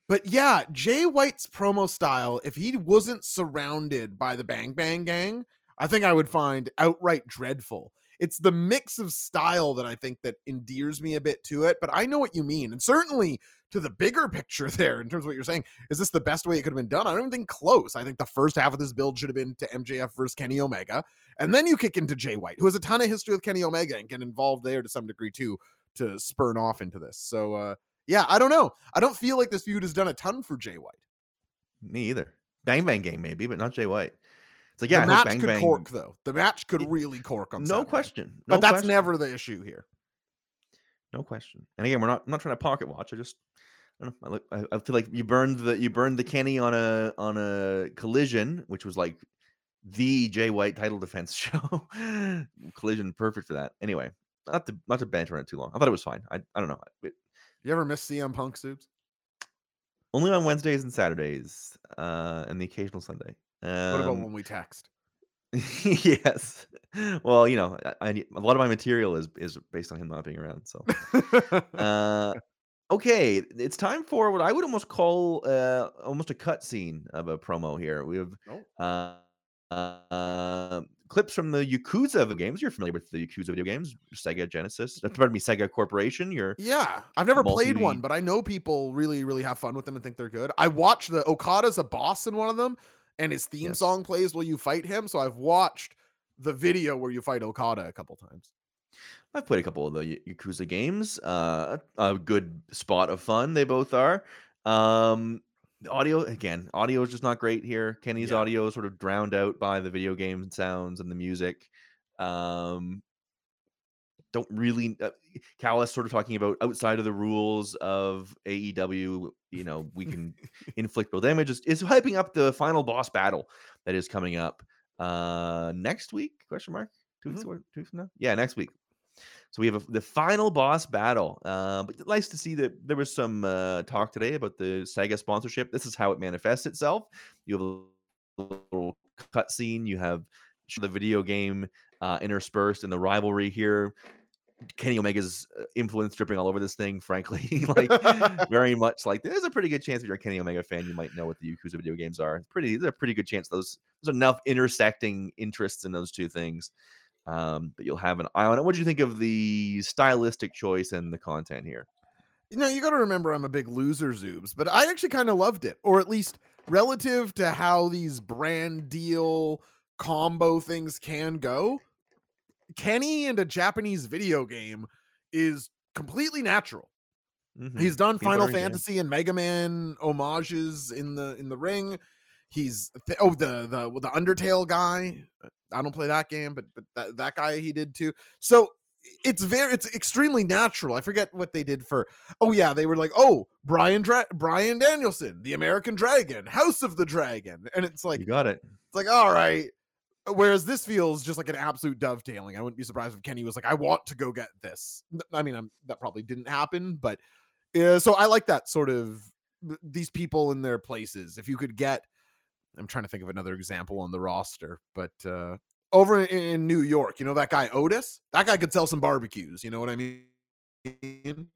But yeah, Jay White's promo style, if he wasn't surrounded by the Bang Bang Gang, I think I would find outright dreadful. It's the mix of style that I think that endears me a bit to it, but I know what you mean. And certainly to the bigger picture there in terms of what you're saying, is this the best way it could have been done? I don't even think close. I think the first half of this build should have been to M J F versus Kenny Omega. And then you kick into Jay White, who has a ton of history with Kenny Omega and get involved there to some degree too, to spurn off into this. So uh, yeah, I don't know. I don't feel like this feud has done a ton for Jay White. Me either. Bang Bang Gang maybe, but not Jay White. Like, yeah, the match bang, could bang. cork, though. The match could really cork. On no Saturday. question. No but that's question. never the issue here. No question. And again, we're not I'm not trying to pocket watch. I just, I don't know. I, look, I feel like you burned the you burned the Kenny on a on a Collision, which was like the Jay White title defense show. Collision, perfect for that. Anyway, not to not to banter on it too long. I thought it was fine. I I don't know. It, you ever miss C M Punk, Zoobs? Only on Wednesdays and Saturdays, uh, and the occasional Sunday. Um, what about when we text? Yes. Well, you know, I, I a lot of my material is is based on him not being around. So, uh, okay, it's time for what I would almost call uh, almost a cutscene of a promo here. We have uh, uh, clips from the Yakuza video games. You're familiar with the Yakuza video games, Sega Genesis. Pardon me, Sega Corporation. You're yeah. I've never multi- played one, but I know people really, really have fun with them and think they're good. I watched the Okada's a boss in one of them. And his theme yes. song plays while you fight him. So I've watched the video where you fight Okada a couple times. I've played a couple of the Yakuza games. Uh, a good spot of fun. They both are. Um, the audio, again, audio is just not great here. Kenny's yeah. audio is sort of drowned out by the video game sounds and the music. Um, don't really... Uh, Callis sort of talking about outside of the rules of A E W, you know, we can inflict real damage. Is hyping up the final boss battle that is coming up uh, next week? Question mark? Two weeks, mm-hmm. two weeks from now? Yeah, next week. So we have a, the final boss battle. Uh, but nice to see that there was some uh, talk today about the Sega sponsorship. This is how it manifests itself. You have a little cutscene. You have the video game uh, interspersed and the rivalry here. Kenny Omega's influence dripping all over this thing, frankly, like very much like there's a pretty good chance if you're a Kenny Omega fan, you might know what the Yakuza video games are. It's pretty, there's a pretty good chance those there's enough intersecting interests in those two things. Um, but you'll have an eye on it. What do you think of the stylistic choice and the content here? You know, you got to remember I'm a big loser, Zoobs, but I actually kind of loved it, or at least relative to how these brand deal combo things can go. Kenny and a Japanese video game is completely natural. Mm-hmm. He's done People Final Fantasy and Mega Man homages in the in the ring. He's th- oh the the the Undertale guy. I don't play that game, but but that, that guy he did too. So it's very it's extremely natural. I forget what they did for. Oh yeah, they were like oh Bryan Dra- Bryan Danielson, the American Dragon, House of the Dragon, and it's like you got it. It's like all right. Whereas this feels just like an absolute dovetailing. I wouldn't be surprised if Kenny was like, I want to go get this. I mean, I'm, that probably didn't happen, but uh, so I like that sort of these people in their places. If you could get, I'm trying to think of another example on the roster, but uh, over in, in New York, you know, that guy Otis, that guy could sell some barbecues. You know what I mean?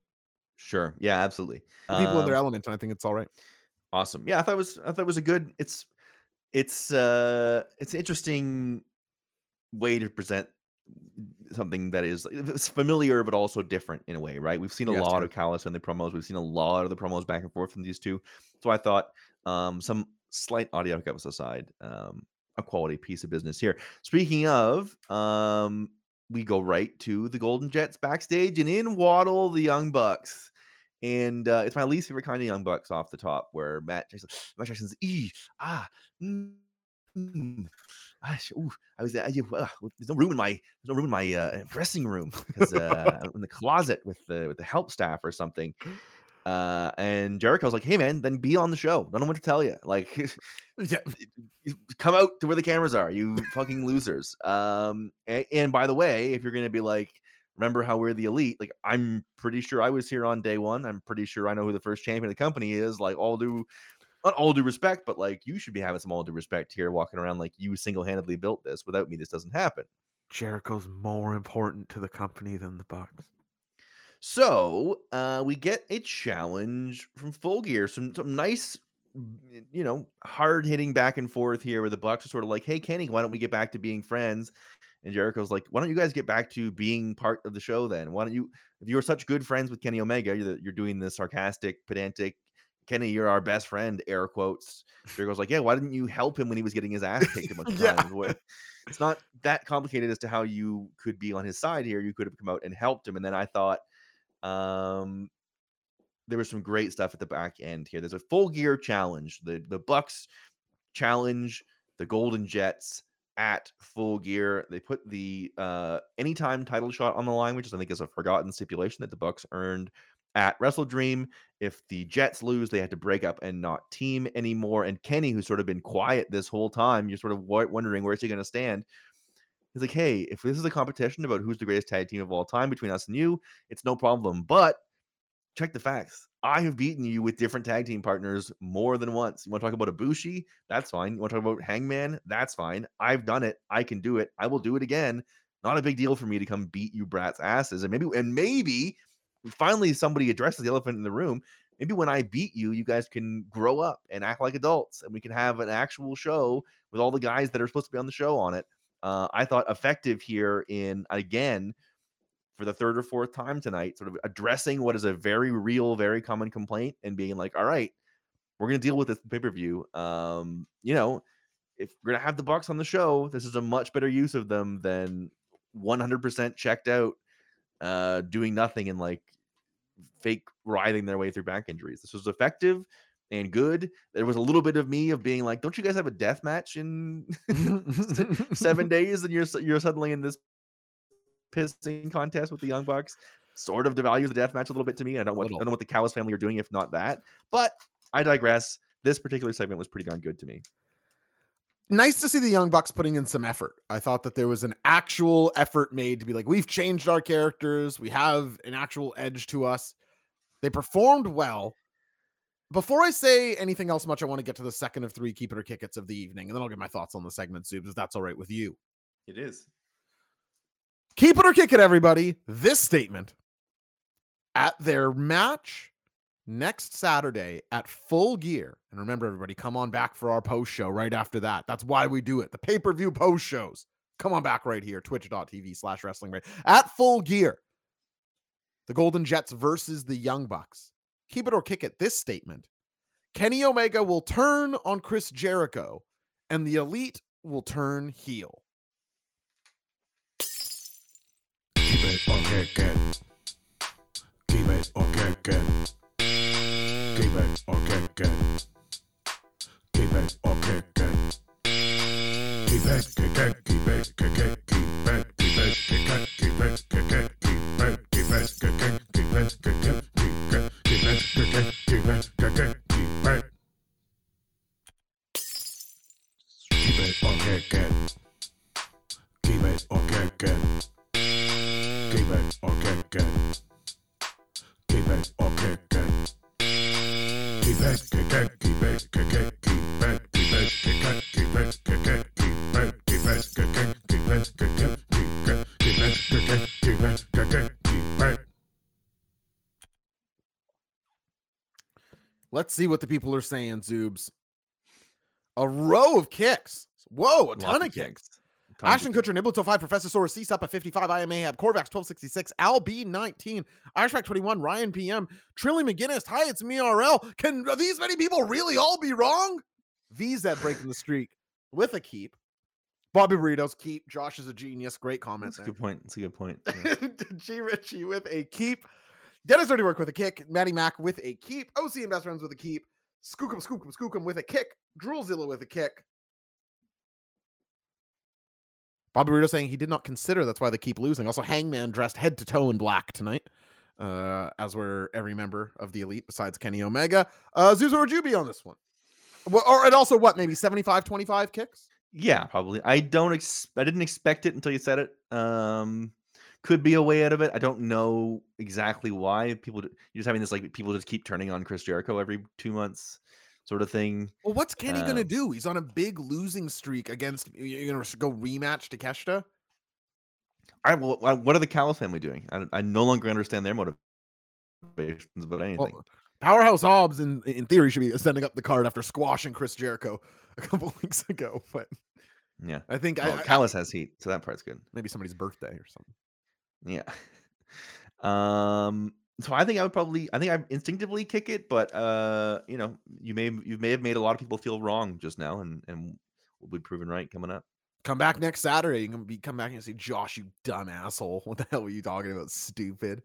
Sure. Yeah, absolutely. People um, in their element. And I think it's all right. Awesome. Yeah. I thought it was, I thought it was a good, it's, It's uh, it's an interesting way to present something that is it's familiar but also different in a way, right? We've seen a yes, lot of Callis in the promos. We've seen a lot of the promos back and forth from these two. So I thought um, some slight audio cuts aside, um, a quality piece of business here. Speaking of, um, we go right to the Golden Jets backstage, and in waddle the Young Bucks. And uh, it's my least favorite kind of Young Bucks off the top, where Matt Jackson, Matt Jackson's e ah. Mm, mm. Gosh, ooh, I was I, uh, there's no room in my there's no room in my uh, dressing room because uh, I'm in the closet with the with the help staff or something. Uh, and Jericho's like, "Hey man, then be on the show. I don't know what to tell you. Like, come out to where the cameras are. You fucking losers." Um, and, and by the way, if you're gonna be like, remember how we're the elite? Like, I'm pretty sure I was here on day one. I'm pretty sure I know who the first champion of the company is. Like, all due. Not all due respect, but like you should be having some all due respect here, walking around like you single-handedly built this. Without me, this doesn't happen. Jericho's more important to the company than the Bucks. So uh, we get a challenge from Full Gear. Some, some nice, you know, hard-hitting back and forth here where the Bucks are sort of like, hey, Kenny, why don't we get back to being friends? And Jericho's like, why don't you guys get back to being part of the show then? Why don't you, if you're such good friends with Kenny Omega, you're, you're doing this sarcastic, pedantic, Kenny, you're our best friend, air quotes. Jericho's like, yeah, why didn't you help him when he was getting his ass kicked a bunch of times? Yeah. It's not that complicated as to how you could be on his side here. You could have come out and helped him. And then I thought um, there was some great stuff at the back end here. There's a Full Gear challenge. The, the Bucks challenge the Golden Jets at Full Gear. They put the uh, anytime title shot on the line, which is, I think is a forgotten stipulation that the Bucks earned at Wrestle Dream. If the Jets lose, they have to break up and not team anymore. And Kenny, who's sort of been quiet this whole time, you're sort of wondering where's he going to stand. He's like, hey, if this is a competition about who's the greatest tag team of all time between us and you, it's no problem. But check the facts. I have beaten you with different tag team partners more than once. You want to talk about Ibushi? That's fine. You want to talk about Hangman? That's fine. I've done it. I can do it. I will do it again. Not a big deal for me to come beat you brats' asses. And maybe, and maybe, finally, somebody addresses the elephant in the room. Maybe when I beat you, you guys can grow up and act like adults, and we can have an actual show with all the guys that are supposed to be on the show on it. Uh, I thought effective here in, again, for the third or fourth time tonight, sort of addressing what is a very real, very common complaint and being like, all right, we're going to deal with this pay-per-view. Um, you know, if we're going to have the Bucks on the show, this is a much better use of them than one hundred percent checked out, uh, doing nothing and like, fake writhing their way through back injuries. This was effective and good. There was a little bit of me of being like, don't you guys have a death match in seven days and you're you're suddenly in this pissing contest with the Young Bucks? Sort of devalues the death match a little bit to me. I don't, want, I don't know what the Callis family are doing if not that, but I digress. This particular segment was pretty darn good to me. Nice to see the Young Bucks putting in some effort. I thought that there was an actual effort made to be like, we've changed our characters. We have an actual edge to us. They performed well. Before I say anything else much, I want to get to the second of three keep it or kick it's of the evening, and then I'll get my thoughts on the segment, Zoobs, if that's all right with you. It is. Keep it or kick it, everybody. This statement. At their match next Saturday at Full Gear. And remember, everybody, come on back for our post show right after that. That's why we do it. The pay-per-view post shows. Come on back right here. Twitch.tv slash wrestling. Right at Full Gear. The Golden Jets versus the Young Bucks. Keep it or kick it. This statement. Kenny Omega will turn on Chris Jericho and the Elite will turn heel. Keep it or kick it. Keep it or kick it. Keep it or kick it. Keep it or kick it. Keep it, kick it, keep it, kick it, keep it, keep it, kick it, keep it, kick it, keep it, keep it, kick it, keep it, kick it, keep it, keep it, kick it, keep it, kick it, keep it. Keep it or kick it. Keep it or kick it. Keep it or kick it. Keep it or kick it. Keep it, kick it, keep it, kick it, keep it, keep it, kick it, keep it, kick it, keep it, keep it, kick it, keep it, kick it, keep it, keep it, kick it, keep it, kick it, keep it. Let's see what the people are saying, Zoobs. A row of kicks. Whoa, a ton of kicks. Ashton Kutcher, Nibble to five, Professor Soros, C-Sup at fifty-five, I am Ahab, Corvax twelve sixty-six, Al B nineteen, Irishback twenty-one, Ryan P M, Trilly McGinnis, hi, it's me R L. Can these many people really all be wrong? V's that breaking the streak with a keep. Bobby Burritos, keep. Josh is a genius. Great comment. That's a good point. That's a good point. Yeah. G Richie with a keep. Dennis Dirty Work with a kick. Maddie Mac with a keep. O C and Best Friends with a keep. Skookum, Skookum, Skookum with a kick. Droolzilla with a kick. Bobby Burrito saying he did not consider, that's why they keep losing. Also, Hangman dressed head to toe in black tonight, uh, as were every member of the Elite besides Kenny Omega. Uh, Zuzo or Juby on this one. Well, or, and also what, maybe seventy-five twenty-five kicks? Yeah, probably. I don't, ex- I didn't expect it until you said it. Um, could be a way out of it. I don't know exactly why people, you're just having this, like, people just keep turning on Chris Jericho every two months. Sort of thing. Well, what's Kenny uh, gonna do? He's on a big losing streak against. You're gonna go rematch to Keshta. I well, what are the Callow family doing? I, I no longer understand their motivations about anything. Well, Powerhouse Hobbs, in in theory, should be sending up the card after squashing Chris Jericho a couple weeks ago. But yeah, I think well, I, Callow has heat, so that part's good. Maybe somebody's birthday or something. Yeah. Um. So I think I would probably, I think I instinctively kick it, but uh, you know, you may you may have made a lot of people feel wrong just now, and and we'll be proven right coming up. Come back next Saturday. You can be come back and say, Josh, you dumb asshole. What the hell were you talking about? Stupid.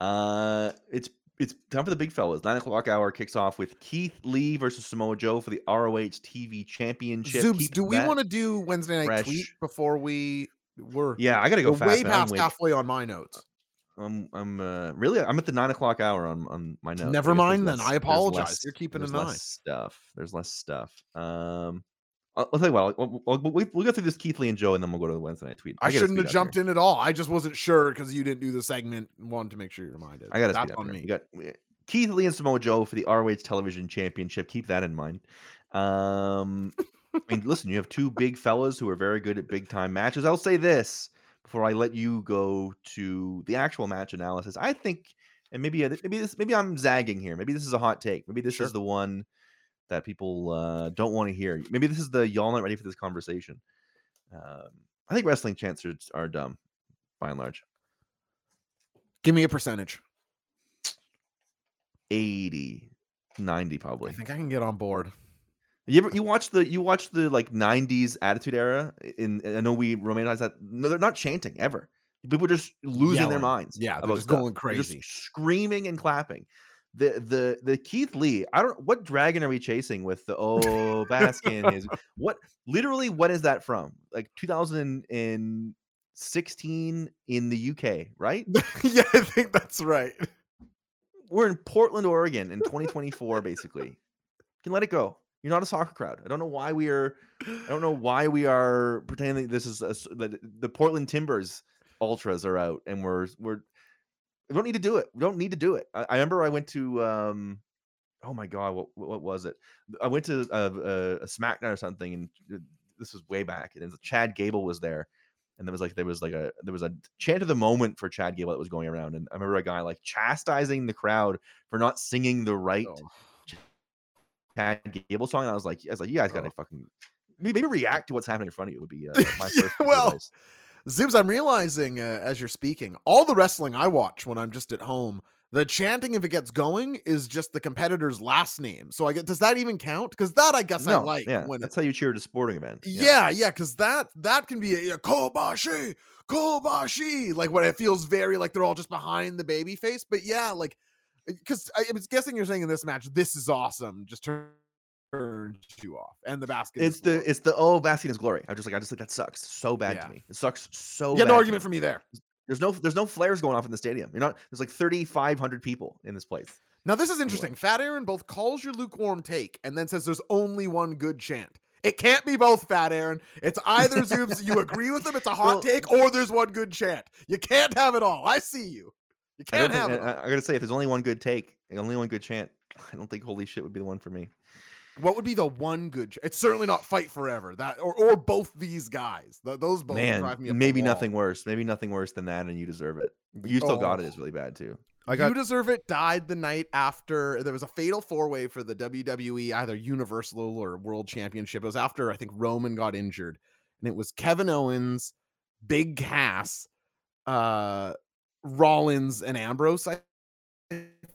Uh, it's it's time for the big fellas. Nine o'clock hour kicks off with Keith Lee versus Samoa Joe for the R O H T V Championship. Zoops, Keep do we want to do Wednesday night tweet before we were? Yeah, I gotta go. We're fast, way past halfway on my notes. I'm I'm uh, really I'm at the nine o'clock hour on, on my notes. Never mind less, then. I apologize. Less, You're keeping an eye. Stuff. There's less stuff. Um, I'll, I'll tell you what. We'll, we'll, we'll, we'll go through this Keith Lee and Joe, and then we'll go to the Wednesday night tweet. I, I shouldn't have jumped here. in at all. I just wasn't sure because you didn't do the segment. Wanted to make sure you reminded. I got to That's on here. me. You got Keith Lee and Samoa Joe for the R O H Television Championship. Keep that in mind. Um, I mean, listen, you have two big fellas who are very good at big time matches. I'll say this. Before I let you go to the actual match analysis, I think, and maybe maybe this maybe I'm zagging here. Maybe this is a hot take. Maybe this sure. is the one that people uh, don't want to hear. Maybe this is the y'all not ready for this conversation. Um, I think wrestling chants are, are dumb, by and large. Give me a percentage. eighty, ninety probably. I think I can get on board. You ever, you watch the you watch the like nineties Attitude Era? In I know we romanticize that. No, they're not chanting ever. People are just losing Yelling. their minds. Yeah, they're just stuff. going crazy, just screaming and clapping. The the the Keith Lee. I don't. What dragon are we chasing with the oh Baskin is what? Literally, what is that from? Like two thousand sixteen in the U K, right? Yeah, I think that's right. We're in Portland, Oregon, in twenty twenty-four. Basically, you can let it go. You're not a soccer crowd. I don't know why we are. I don't know why we are pretending that this is a, that the Portland Timbers ultras are out, and we're we're we don't need to do it. We don't need to do it. I, I remember I went to um, oh my god, what what was it? I went to a, a, a SmackDown or something, and this was way back. And Chad Gable was there, and there was like there was like a there was a chant of the moment for Chad Gable that was going around, and I remember a guy like chastising the crowd for not singing the right. Oh. Chad Gable song, and I was like, I was like, you guys gotta oh. fucking maybe react to what's happening in front of you. Would be uh, my first. Well, Zoobs, I'm realizing uh, as you're speaking, all the wrestling I watch when I'm just at home, the chanting if it gets going is just the competitor's last name. So I get does that even count? Because that I guess no, I like. Yeah, when that's it, how you cheer at a sporting event. Yeah, yeah, because yeah, that that can be a, a Kobashi, Kobashi, like what it feels very like they're all just behind the baby face. But yeah, like. Because I was guessing you're saying in this match, this is awesome. Just turn you off, and the basket. It's the it's the oh, basket is glory. I'm just like I just like that sucks so bad yeah. to me. It sucks so. Yeah, bad no argument for me there. There's no there's no flares going off in the stadium. You're not. There's like thirty-five hundred people in this place. Now this is interesting. Anyway. Fat Aaron both calls your lukewarm take and then says there's only one good chant. It can't be both, Fat Aaron. It's either Zoobs you agree with them. It's a hot well, take, or there's one good chant. You can't have it all. I see you. You can't I have think, it. I, I gotta say, if there's only one good take, only one good chant, I don't think holy shit would be the one for me. What would be the one good? Ch- it's certainly not Fight Forever. That or or both these guys. The, those both Man, drive me. Up maybe the wall. nothing worse. Maybe nothing worse than that. And you deserve it. You still oh. got it. Is really bad too. I got. You deserve it. Died the night after there was a fatal four way for the W W E, either Universal or World Championship. It was after I think Roman got injured. and it was Kevin Owens, Big Cass, uh, Rollins, and Ambrose, I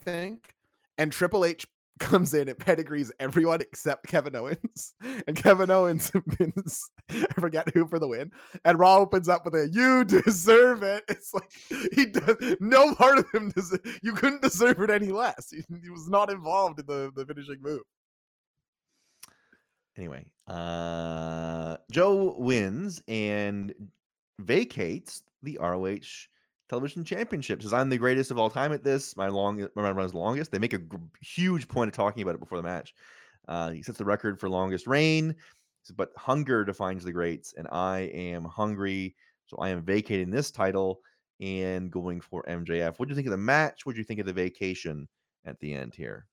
think. And Triple H comes in and pedigrees everyone except Kevin Owens. And Kevin Owens wins, I forget who, for the win. And Raw opens up with a, "You deserve it." It's like, he does, no part of him does, you couldn't deserve it any less. He, he was not involved in the, the finishing move. Anyway, uh, Joe wins and vacates the R O H Television Championships. Says, "I'm the greatest of all time at this. My long, my run is longest." They make a g- huge point of talking about it before the match. Uh, he sets the record for longest reign, but hunger defines the greats, and I am hungry, so I am vacating this title and going for M J F. What do you think of the match? What do you think of the vacation at the end here?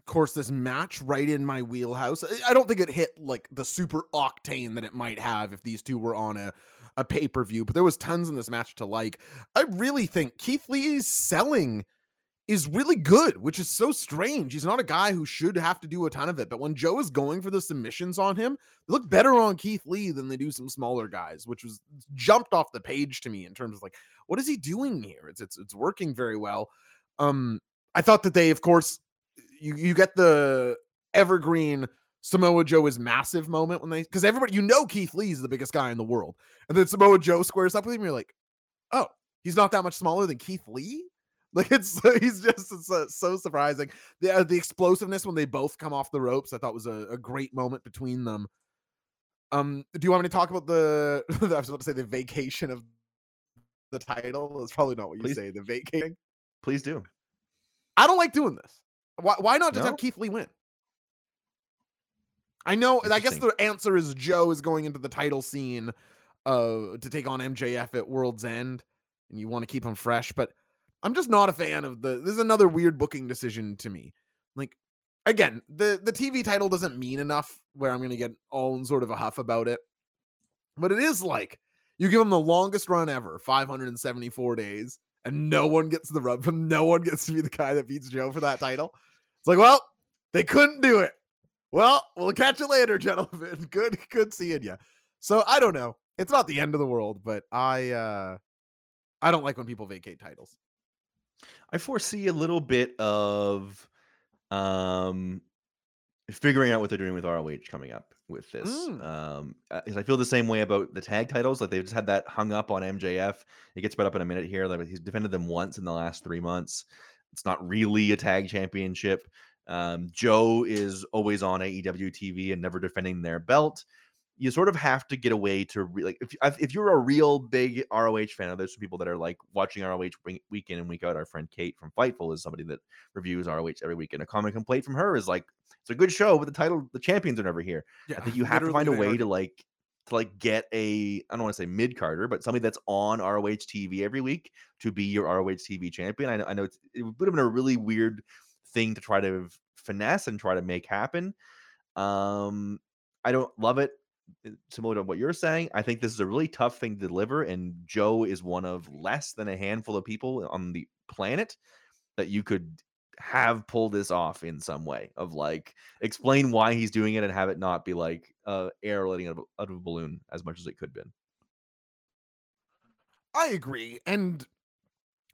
Of course, this match right in my wheelhouse. I don't think it hit like the super octane that it might have if these two were on a, a pay-per-view, but there was tons in this match to like. I really think Keith Lee's selling is really good, which is so strange. He's not a guy who should have to do a ton of it, but when Joe is going for the submissions on him, they look better on Keith Lee than they do some smaller guys, which was jumped off the page to me in terms of like, what is he doing here? It's it's it's working very well. Um, I thought that they, of course, You you get the evergreen Samoa Joe is massive moment when they, because everybody, you know, Keith Lee is the biggest guy in the world, and then Samoa Joe squares up with him. You're like, oh, he's not that much smaller than Keith Lee. Like it's he's just it's, uh, so surprising. The uh, the explosiveness when they both come off the ropes, I thought was a, a great moment between them. Um, do you want me to talk about the? I was about to say the vacation of the title. It's probably not what you please, say. The vacating. Please do. I don't like doing this. Why, why not just no? have Keith Lee win? I know. I guess the answer is Joe is going into the title scene uh, to take on M J F at World's End, and you want to keep him fresh. But I'm just not a fan of the. This is another weird booking decision to me. Like, again, the, the T V title doesn't mean enough where I'm going to get all in sort of a huff about it. But it is like you give him the longest run ever, five hundred seventy-four days, and no one gets the rub from. No one gets to be the guy that beats Joe for that title. It's like, well, they couldn't do it. Well, we'll catch you later, gentlemen. Good, good seeing you. So I don't know. It's not the end of the world, but I, uh, I don't like when people vacate titles. I foresee a little bit of, um, figuring out what they're doing with R O H coming up with this. Mm. Um, I feel the same way about the tag titles. Like they just had that hung up on M J F. It gets brought up in a minute here. Like he's defended them once in the last three months. It's not really a tag championship. Um, Joe is always on A E W T V and never defending their belt. You sort of have to get away to re- like if if you're a real big R O H fan. There's some people that are like watching R O H week in and week out. Our friend Kate from Fightful is somebody that reviews R O H every week, and a common complaint from her is like, "It's a good show, but the title, the champions are never here." Yeah, I think you have to find a way to like to like get a I don't want to say mid carder, but somebody that's on R O H T V every week to be your R O H T V champion. I know, I know it's, it would have been a really weird thing to try to finesse and try to make happen. Um, I don't love it. Similar to what you're saying, I think this is a really tough thing to deliver, and Joe is one of less than a handful of people on the planet that you could have pull this off in some way of like explain why he's doing it and have it not be like uh air letting out of, out of a balloon as much as it could have been. I agree, and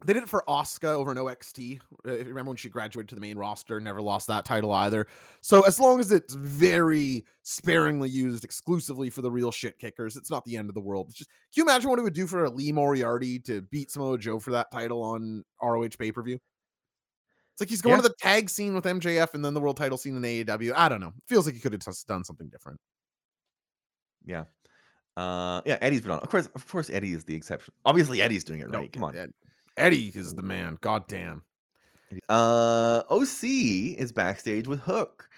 they did it for Asuka over in O X T. Remember when she graduated to the main roster, never lost that title either. So as long as it's very sparingly used exclusively for the real shit kickers, it's not the end of the world. It's just, can you imagine what it would do for a Lee Moriarty to beat Samoa Joe for that title on R O H pay-per-view? It's like he's going yeah. to the tag scene with M J F and then the world title scene in A E W. I don't know. It feels like he could have just done something different. Yeah. Uh, yeah, Eddie's been on. Of course, of course, Eddie is the exception. Obviously, Eddie's doing it right. No, Come on. Ed- Eddie is the man. God damn. Uh, O C is backstage with Hook.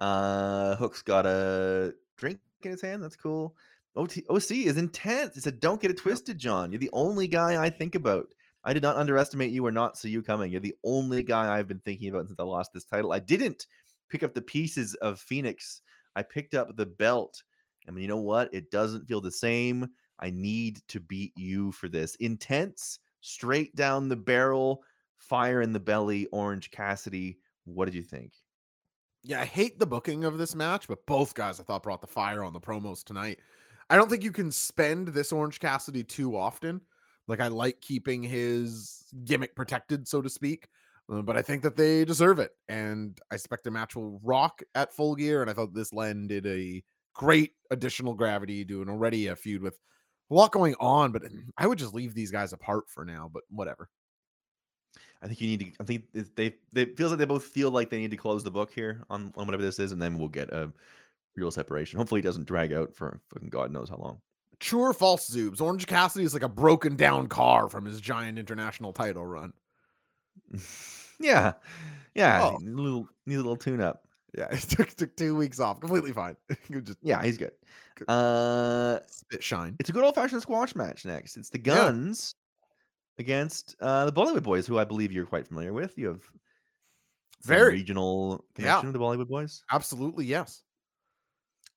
Uh, Hook's got a drink in his hand. That's cool. O T- O C is intense. He said, "Don't get it twisted, John. You're the only guy I think about. I did not underestimate you or not see you coming. You're the only guy I've been thinking about since I lost this title. I didn't pick up the pieces of Phoenix. I picked up the belt. I mean, you know what? It doesn't feel the same. I need to beat you for this." Intense. Straight down the barrel, fire in the belly, Orange Cassidy. What did you think? Yeah, I hate the booking of this match, but both guys I thought brought the fire on the promos tonight. I don't think you can spend this Orange Cassidy too often. Like, I like keeping his gimmick protected, so to speak, but I think that they deserve it. And I expect the match will rock at Full Gear. And I thought this landed a great additional gravity to an already a feud with a lot going on, but I would just leave these guys apart for now, but whatever. I think you need to, I think they, they feels like they both feel like they need to close the book here on, on whatever this is. And then we'll get a real separation. Hopefully it doesn't drag out for fucking God knows how long. True or false, Zoobs? Orange Cassidy is like a broken down car from his giant international title run. Yeah. Yeah. Oh. Need a little, need a little tune up. Yeah. It took, took two weeks off. Completely fine. Just, yeah. He's good. good. Uh, Spit shine. It's a good old fashioned squash match next. It's the Guns yeah. against uh, the Bollywood Boys, who I believe you're quite familiar with. You have very regional connection yeah. to the Bollywood Boys. Absolutely. Yes.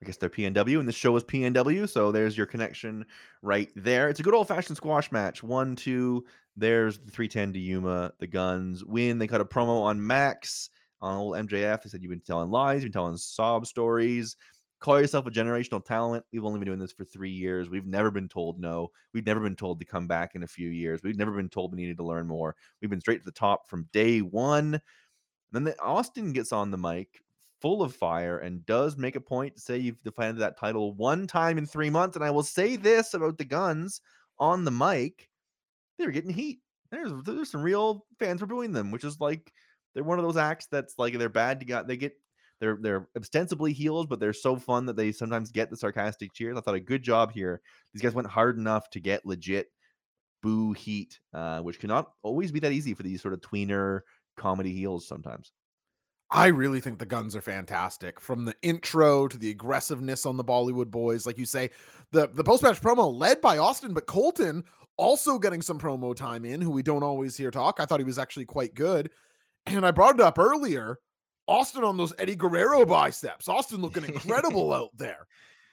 I guess they're P N W, and this show is P N W, so there's your connection right there. It's a good old-fashioned squash match. One, two, there's the three ten to Yuma. The Guns win. They cut a promo on Max, on old M J F. They said, you've been telling lies, you've been telling sob stories. Call yourself a generational talent. We've only been doing this for three years. We've never been told no. We've never been told to come back in a few years. We've never been told we needed to learn more. We've been straight to the top from day one. Then the, Austin gets on the mic, full of fire, and does make a point to say you've defended that title one time in three months. And I will say this about the Guns on the mic. They were getting heat. There's, there's some real fans were booing them, which is like, they're one of those acts that's like, they're bad to got, they get, they're, they're ostensibly heels, but they're so fun that they sometimes get the sarcastic cheers. I thought a good job here. These guys went hard enough to get legit boo heat, uh, which cannot always be that easy for these sort of tweener comedy heels sometimes. I really think the Guns are fantastic, from the intro to the aggressiveness on the Bollywood Boys. Like you say, the, the post-match promo led by Austin, but Colton also getting some promo time in, who we don't always hear talk. I thought he was actually quite good. And I brought it up earlier, Austin on those Eddie Guerrero biceps. Austin looking incredible out there,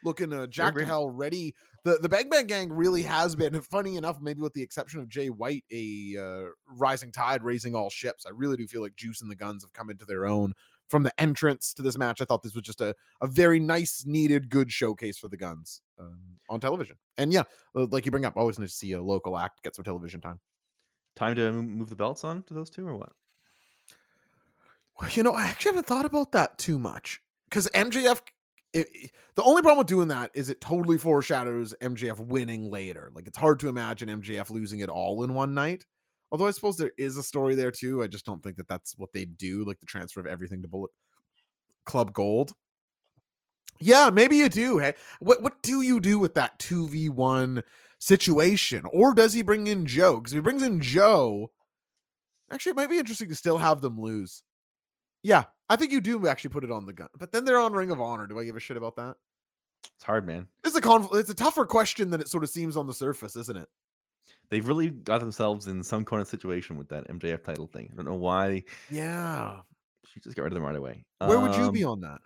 looking uh, jack to hell ready. The, the Bang Bang Gang really has been, funny enough, maybe with the exception of Jay White, a uh, rising tide, raising all ships. I really do feel like Juice and the Guns have come into their own from the entrance to this match. I thought this was just a, a very nice, needed, good showcase for the Guns um, on television. And yeah, like you bring up, always nice to see a local act get some television time. Time to move the belts on to those two or what? Well, you know, I actually haven't thought about that too much, because M J F... It, it, the only problem with doing that is it totally foreshadows M J F winning later. Like, it's hard to imagine M J F losing it all in one night. Although I suppose there is a story there too. I just don't think that that's what they do. Like the transfer of everything to Bullet Club Gold. Yeah, maybe you do. Hey, what what do you do with that two v one situation? Or does he bring in Joe? Because if he brings in Joe, actually, it might be interesting to still have them lose. Yeah, I think you do actually put it on the Gun, but then they're on Ring of Honor. Do I give a shit about that? It's hard, man. It's a conf- It's a tougher question than it sort of seems on the surface, isn't it? They've really got themselves in some kind of situation with that M J F title thing. I don't know why. Yeah, she just got rid of them right away. Where um, would you be on that?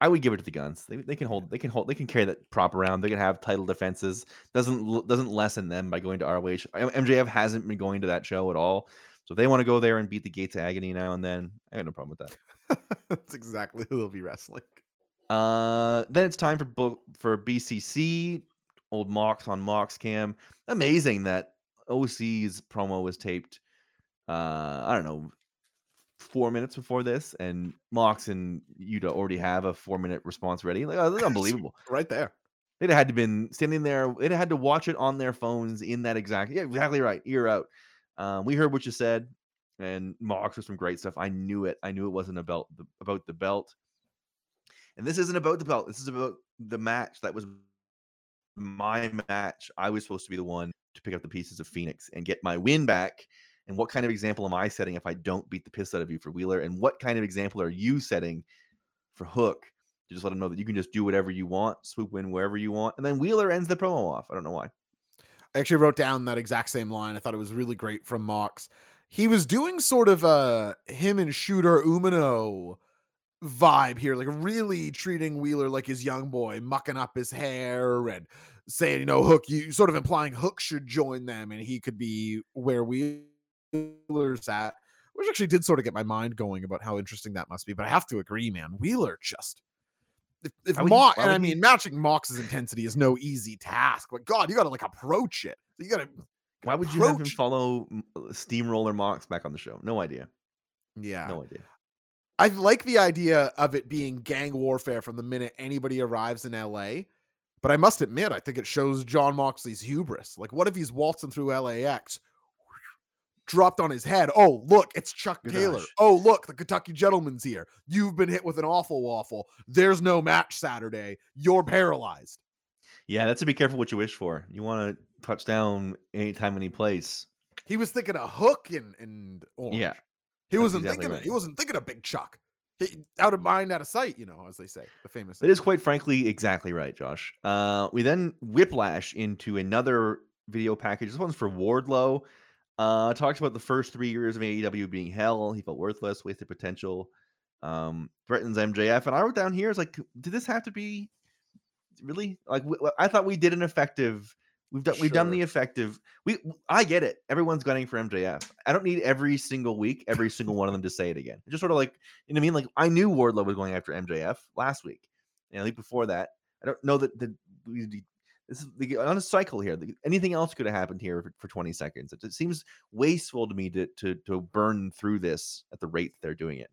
I would give it to the Guns. They they can hold. They can hold. They can carry that prop around. They can have title defenses. Doesn't doesn't lessen them by going to R O H. M J F hasn't been going to that show at all. So if they want to go there and beat the Gates of Agony now and then, I have no problem with that. That's exactly who they'll be wrestling. Uh, then it's time for for B C C, old Mox on Mox Cam. Amazing that O C's promo was taped, uh, I don't know, four minutes before this, and Mox and Yuta already have a four-minute response ready. Like, oh, that's unbelievable. Right there. They'd had to been standing there. They'd had to watch it on their phones in that exact – yeah, exactly right. Ear out. Um, we heard what you said, and Mox was some great stuff. I knew it. I knew it wasn't about the, about the belt. And this isn't about the belt. This is about the match. That was my match. I was supposed to be the one to pick up the pieces of Phoenix and get my win back. And what kind of example am I setting if I don't beat the piss out of you for Wheeler? And what kind of example are you setting for Hook to just let him know that you can just do whatever you want, swoop in wherever you want? And then Wheeler ends the promo off. I don't know why. I actually wrote down that exact same line. I thought it was really great from Mox. He was doing sort of a him and Shooter Umino vibe here, like really treating Wheeler like his young boy, mucking up his hair and saying, you know, Hook, you sort of implying Hook should join them and he could be where Wheeler's at, which actually did sort of get my mind going about how interesting that must be. But I have to agree, man, Wheeler just if, if Mox, and I mean, matching Mox's intensity is no easy task. But God, you got to like approach it. You got to. Why would you have him follow Steamroller Mox back on the show? No idea. Yeah, no idea. I like the idea of it being gang warfare from the minute anybody arrives in L A, but I must admit, I think it shows Jon Moxley's hubris. Like, what if he's waltzing through L A X, dropped on his head? Oh, look, it's Chuck Good Taylor. Gosh. Oh, look, the Kentucky Gentleman's here. You've been hit with an awful waffle. There's no match Saturday. You're paralyzed. Yeah, that's to be careful what you wish for. You want to touch down anytime, any place. He was thinking a Hook and and Orange. Yeah. He That's wasn't exactly thinking. Right. He wasn't thinking of Big Chuck. He, out of mind, out of sight. You know, as they say, the famous. It is quite frankly exactly right, Josh. Uh, we then whiplash into another video package. This one's for Wardlow. Uh, talks about the first three years of A E W being hell. He felt worthless, wasted potential. Um, threatens M J F, and I wrote down here is like, did this have to be really like? W- I thought we did an effective. We've done, sure. we've done the effective. We, I get it. Everyone's gunning for M J F. I don't need every single week, every single one of them to say it again. Just sort of like, you know what I mean? Like, I knew Wardlow was going after M J F last week. And I think before that, I don't know that the, the this is the, on a cycle here. The, anything else could have happened here for, for twenty seconds. It, it seems wasteful to me to, to, to burn through this at the rate they're doing it.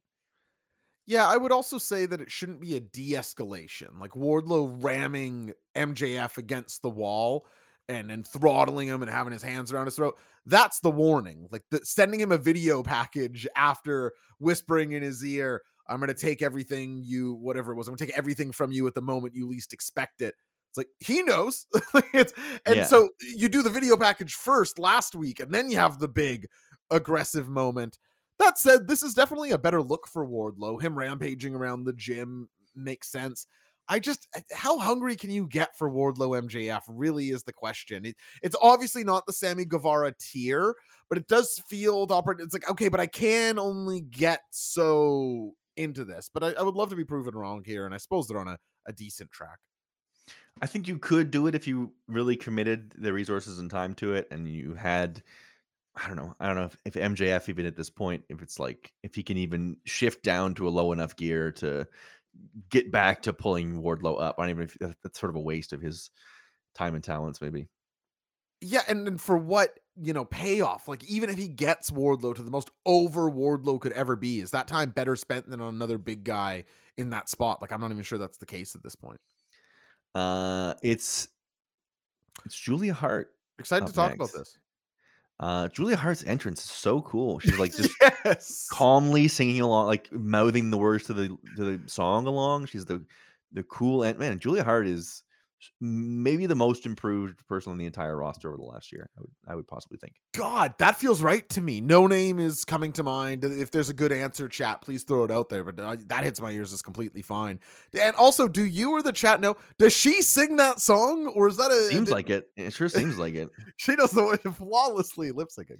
Yeah, I would also say that it shouldn't be a de-escalation. Like Wardlow ramming M J F against the wall and then throttling him and having his hands around his throat. That's the warning. Like the, sending him a video package after whispering in his ear, I'm going to take everything you, whatever it was, I'm going to take everything from you at the moment you least expect it. It's like, he knows. it's, and yeah. So you do the video package first last week, and then you have the big aggressive moment. That said, this is definitely a better look for Wardlow. Him rampaging around the gym makes sense. I just, how hungry can you get for Wardlow M J F really is the question. It, it's obviously not the Sammy Guevara tier, but it does feel the operative. It's like, okay, but I can only get so into this, but I, I would love to be proven wrong here. And I suppose they're on a, a decent track. I think you could do it if you really committed the resources and time to it. And you had, I don't know, I don't know if, if M J F even at this point, if it's like, if he can even shift down to a low enough gear to get back to pulling Wardlow up. I don't even if that's sort of a waste of his time and talents, maybe. Yeah, and, and for what, you know, payoff? Like, even if he gets Wardlow to the most over Wardlow could ever be, is that time better spent than on another big guy in that spot? Like, I'm not even sure that's the case at this point. Uh, it's it's Julia Hart. Excited to talk next. about this. Uh, Julia Hart's entrance is so cool. She's like just yes. calmly singing along, like mouthing the words to the to the song along. She's the the cool and man. Julia Hart is maybe the most improved person on the entire roster over the last year. I would I would possibly think. God, that feels right to me. No name is coming to mind. If there's a good answer, chat, please throw it out there. But that hits my ears is completely fine. And also, do you or the chat know? Does she sing that song, or is that a? Seems did, like it. It sure seems like it. She does the flawlessly lip syncing.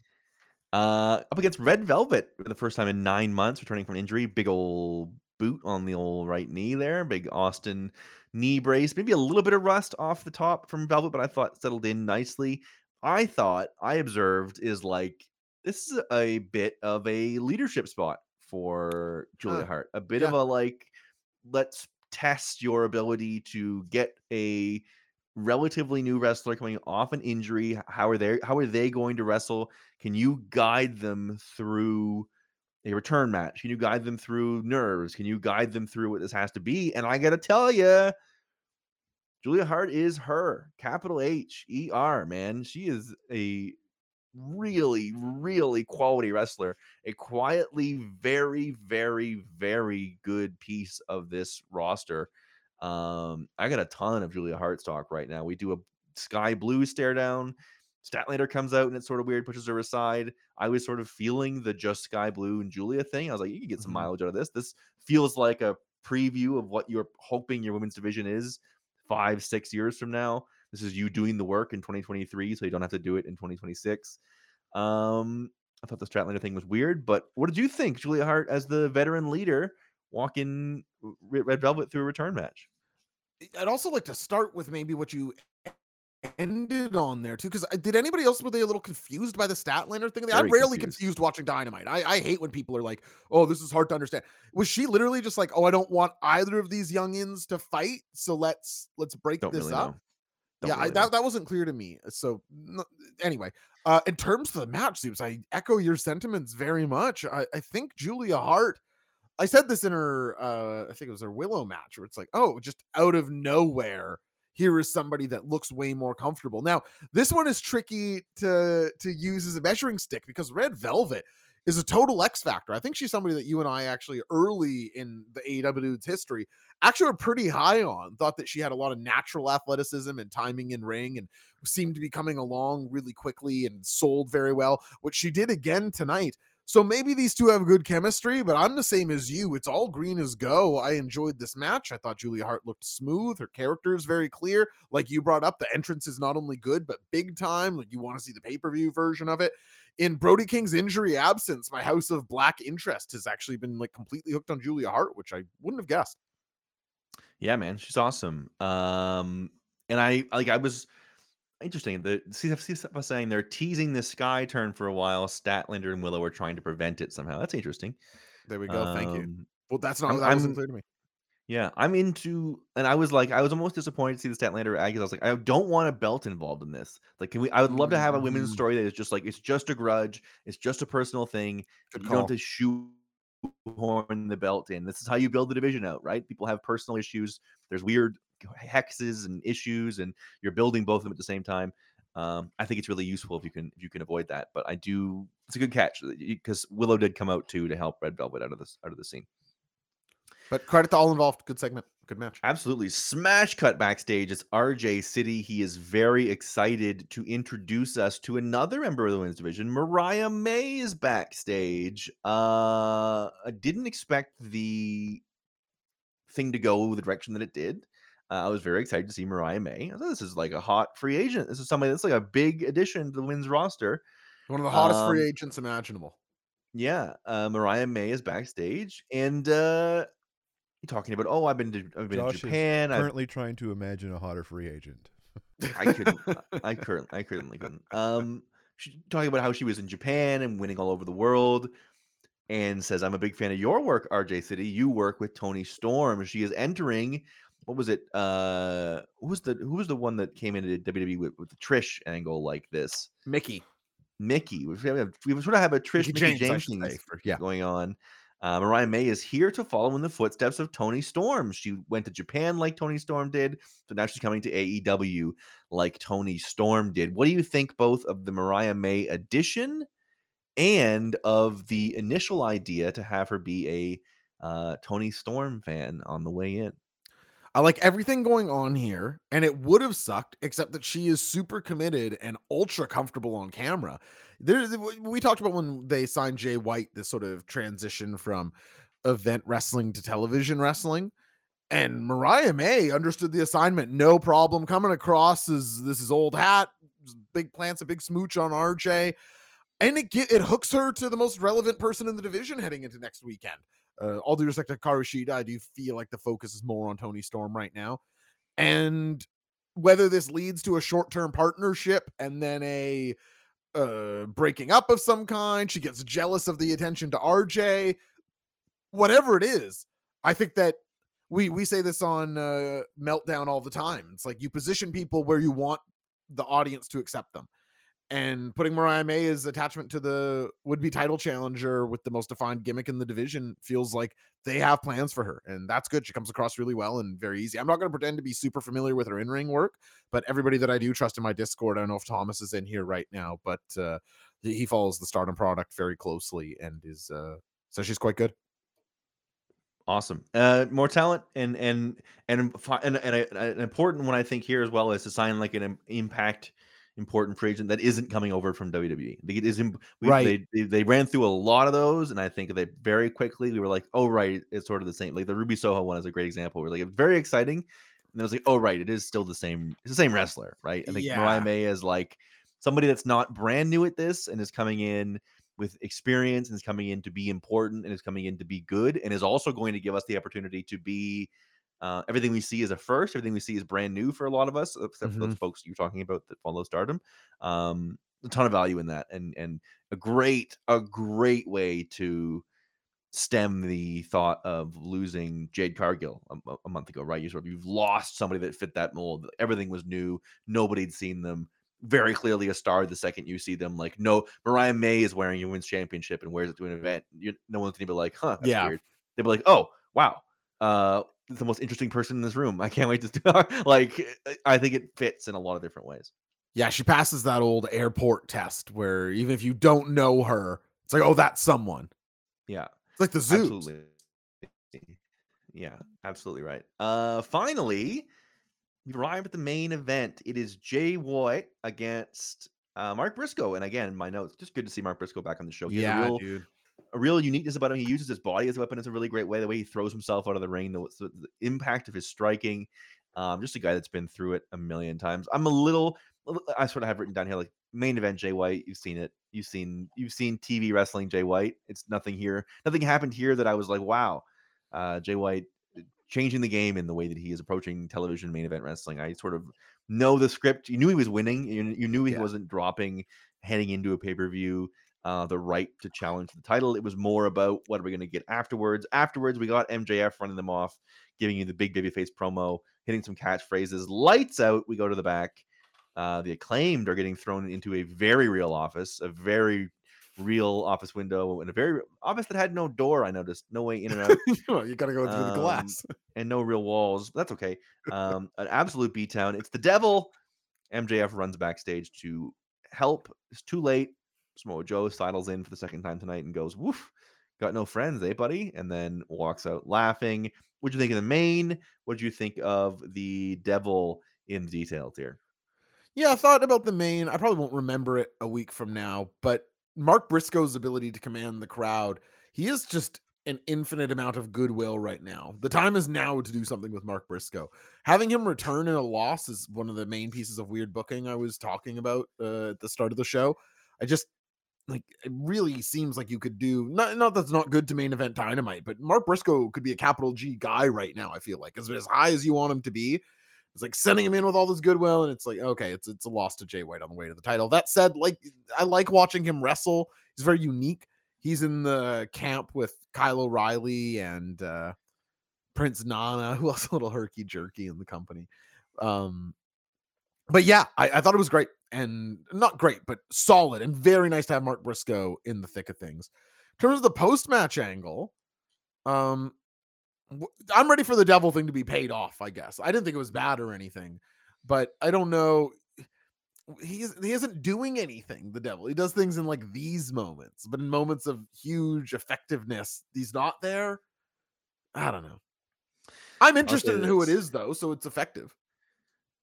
Uh, up against Red Velvet for the first time in nine months, returning from injury. Big old boot on the old right knee there. Big Austin knee brace. Maybe a little bit of rust off the top from Velvet, but I thought settled in nicely. I thought I observed is like, this is a bit of a leadership spot for Julia uh, Hart. A bit yeah. of a like, let's test your ability to get a relatively new wrestler coming off an injury. How are they, how are they going to wrestle? Can you guide them through a return match? Can you guide them through nerves? Can you guide them through what this has to be? And I gotta tell you, Julia Hart is her. Capital H E R, man. She is a really, really quality wrestler. A quietly very, very, very good piece of this roster. Um, I got a ton of Julia Hart talk right now. We do a Sky Blue stare down. Statlander comes out and it's sort of weird, pushes her aside. I was sort of feeling the just Sky Blue and Julia thing. I was like, you can get some mileage out of this. This feels like a preview of what you're hoping your women's division is five, six years from now. This is you doing the work in twenty twenty-three, so you don't have to do it in twenty twenty-six. Um, I thought the Statlander thing was weird, but what did you think, Julia Hart, as the veteran leader, walking Red Velvet through a return match? I'd also like to start with maybe what you ended on there too, because did anybody else, were they a little confused by the Statlander thing? Very I'm rarely confused. confused watching Dynamite. I, I hate when people are like, oh, this is hard to understand. Was she literally just like, oh, I don't want either of these youngins to fight, so let's let's break don't this really up? Know. Yeah, really I, that, that wasn't clear to me. So no, anyway, uh, in terms of the match, Zoobs, I echo your sentiments very much. I, I think Julia Hart, I said this in her, uh, I think it was her Willow match, where it's like, oh, just out of nowhere, here is somebody that looks way more comfortable. Now, this one is tricky to, to use as a measuring stick because Red Velvet is a total X factor. I think she's somebody that you and I actually early in the A E W's history actually were pretty high on, thought that she had a lot of natural athleticism and timing in ring and seemed to be coming along really quickly and sold very well, which she did again tonight. So maybe these two have good chemistry, but I'm the same as you. It's all green as go. I enjoyed this match. I thought Julia Hart looked smooth. Her character is very clear. Like you brought up, the entrance is not only good, but big time. Like you want to see the pay-per-view version of it. In Brody King's injury absence, my House of Black interest has actually been like completely hooked on Julia Hart, which I wouldn't have guessed. Yeah, man, she's awesome. Um, and I like I was... Interesting. The C F C was saying they're teasing the Sky turn for a while. Statlander and Willow are trying to prevent it somehow. That's interesting. There we go. Um, Thank you. Well, that's not I'm, that wasn't clear to me. Yeah, I'm into, and I was like, I was almost disappointed to see the Statlander Aggies. I was like, I don't want a belt involved in this. Like, can we? I would love to have a women's story that is just like it's just a grudge, it's just a personal thing. Good you call. Don't have to shoehorn the belt in. This is how you build the division out, right? People have personal issues. There's weird hexes and issues, and you're building both of them at the same time. Um, I think it's really useful if you can if you can avoid that. But I do, it's a good catch because Willow did come out too to help Red Velvet out of this out of the scene. But credit to all involved. Good segment. Good match. Absolutely. Smash cut backstage. It's R J City. He is very excited to introduce us to another member of the women's division. Mariah May is backstage. Uh, I didn't expect the thing to go the direction that it did. Uh, I was very excited to see Mariah May. I thought this is like a hot free agent. This is somebody that's like a big addition to the women's roster. One of the hottest um, free agents imaginable. Yeah. Uh, Mariah May is backstage. And uh, you're talking about, oh, I've been to I've been Josh in Japan. I'm currently I've... trying to imagine a hotter free agent. I couldn't. I couldn't. I currently couldn't. Um, she, talking about how she was in Japan and winning all over the world. And says, I'm a big fan of your work, R J City. You work with Toni Storm. She is entering... What was it? Uh, who was the who was the one that came into W W E with, with the Trish angle like this? Mickey, Mickey. We sort of have a Trish Mickey Mickey James, James thing yeah. going on. Uh, Mariah May is here to follow in the footsteps of Toni Storm. She went to Japan like Toni Storm did, so now she's coming to A E W like Toni Storm did. What do you think, both of the Mariah May addition and of the initial idea to have her be a uh, Toni Storm fan on the way in? I like everything going on here, and it would have sucked, except that she is super committed and ultra comfortable on camera. There's, we talked about when they signed Jay White, this sort of transition from event wrestling to television wrestling, and Mariah May understood the assignment, no problem, coming across as this is old hat, big plants, a big smooch on R J, and it get, it hooks her to the most relevant person in the division heading into next weekend. Uh, all due respect to Hikaru Shida, I do feel like the focus is more on Toni Storm right now. And whether this leads to a short-term partnership and then a uh, breaking up of some kind, she gets jealous of the attention to R J, whatever it is, I think that we we say this on uh, Meltdown all the time. It's like you position people where you want the audience to accept them. And putting Mariah May's attachment to the would-be title challenger with the most defined gimmick in the division feels like they have plans for her. And that's good. She comes across really well and very easy. I'm not going to pretend to be super familiar with her in-ring work, but everybody that I do trust in my Discord, I don't know if Thomas is in here right now, but uh, he follows the Stardom product very closely and is uh, so she's quite good. Awesome. Uh, more talent and and and and, and a, an important one I think here as well is to sign like an um, impact important free agent that isn't coming over from W W E. Like it is imp- we, right. They they ran through a lot of those, and I think they very quickly we were like, oh right, it's sort of the same. Like the Ruby Soho one is a great example. We're like, it's very exciting, and I was like, oh right, it is still the same. It's the same wrestler, right? I think yeah. Mariah May is like somebody that's not brand new at this and is coming in with experience and is coming in to be important and is coming in to be good and is also going to give us the opportunity to be Uh, everything we see is a first. Everything we see is brand new for a lot of us, except mm-hmm. for those folks you're talking about that follow Stardom. Um, a ton of value in that, and and a great a great way to stem the thought of losing Jade Cargill a, a month ago, right? You sort of you've lost somebody that fit that mold. Everything was new. Nobody'd seen them. Very clearly a star the second you see them. Like, no, Mariah May is wearing a women's championship and wears it to an event. You're, no one's gonna be like, huh, that's yeah. weird. They'd be like, oh, wow. Uh, the most interesting person in this room. I can't wait to talk. Like, I think it fits in a lot of different ways. Yeah, she passes that old airport test where even if you don't know her, it's like, oh, that's someone. Yeah. It's like the Zoobs. Absolutely. Yeah, absolutely right. Uh, finally, we arrive at the main event. It is Jay White against uh, Mark Briscoe. And again, my notes, just good to see Mark Briscoe back on the show. He yeah, a real, dude. A real uniqueness about him. He uses his body as a weapon. It's a really great way. The way he throws himself out of the ring, the, the impact of his striking. Um, just a guy that's been through it a million times. I'm a little, I sort of have written down here, like, main event Jay White. You've seen it. You've seen, you've seen T V wrestling Jay White. It's nothing here. Nothing happened here that I was like, wow, uh, Jay White changing the game in the way that he is approaching television main event wrestling. I sort of know the script. You knew he was winning. You, you knew he yeah. wasn't dropping, heading into a pay-per-view, uh, the right to challenge the title. It was more about what are we going to get afterwards. Afterwards, we got M J F running them off, giving you the big babyface promo, hitting some catchphrases. Lights out. We go to the back. Uh, the Acclaimed are getting thrown into a very real office, a very real office window, and a very office that had no door. I noticed no way in and out. You gotta go through um, the glass and no real walls. That's okay. Um, an absolute beat town. It's the devil. M J F runs backstage to help. It's too late. Samoa Joe sidles in for the second time tonight and goes, "Woof, got no friends, eh, buddy?" And then walks out laughing. What'd you think of the main? What'd you think of the devil in detail here? Yeah, I thought about the main. I probably won't remember it a week from now, but Mark Briscoe's ability to command the crowd, he is just an infinite amount of goodwill right now. The time is now to do something with Mark Briscoe. Having him return in a loss is one of the main pieces of weird booking I was talking about uh, at the start of the show. I just, like, it really seems like you could do, not, not that's not good to main event Dynamite, but Mark Briscoe could be a capital G guy right now, I feel like. As, as high as you want him to be, it's like sending him in with all this goodwill, and it's like, okay, it's it's a loss to Jay White on the way to the title. That said, like, I like watching him wrestle. He's very unique. He's in the camp with Kyle O'Reilly and uh, Prince Nana, who else a little herky-jerky in the company. Um, but yeah, I, I thought it was great. And not great, but solid, and very nice to have Mark Briscoe in the thick of things. In terms of the post-match angle, um, I'm ready for the devil thing to be paid off, I guess. I didn't think it was bad or anything, but I don't know. He's, he isn't doing anything, the devil. He does things in, like, these moments, but in moments of huge effectiveness, he's not there. I don't know. I'm interested in who it is, though, so it's effective.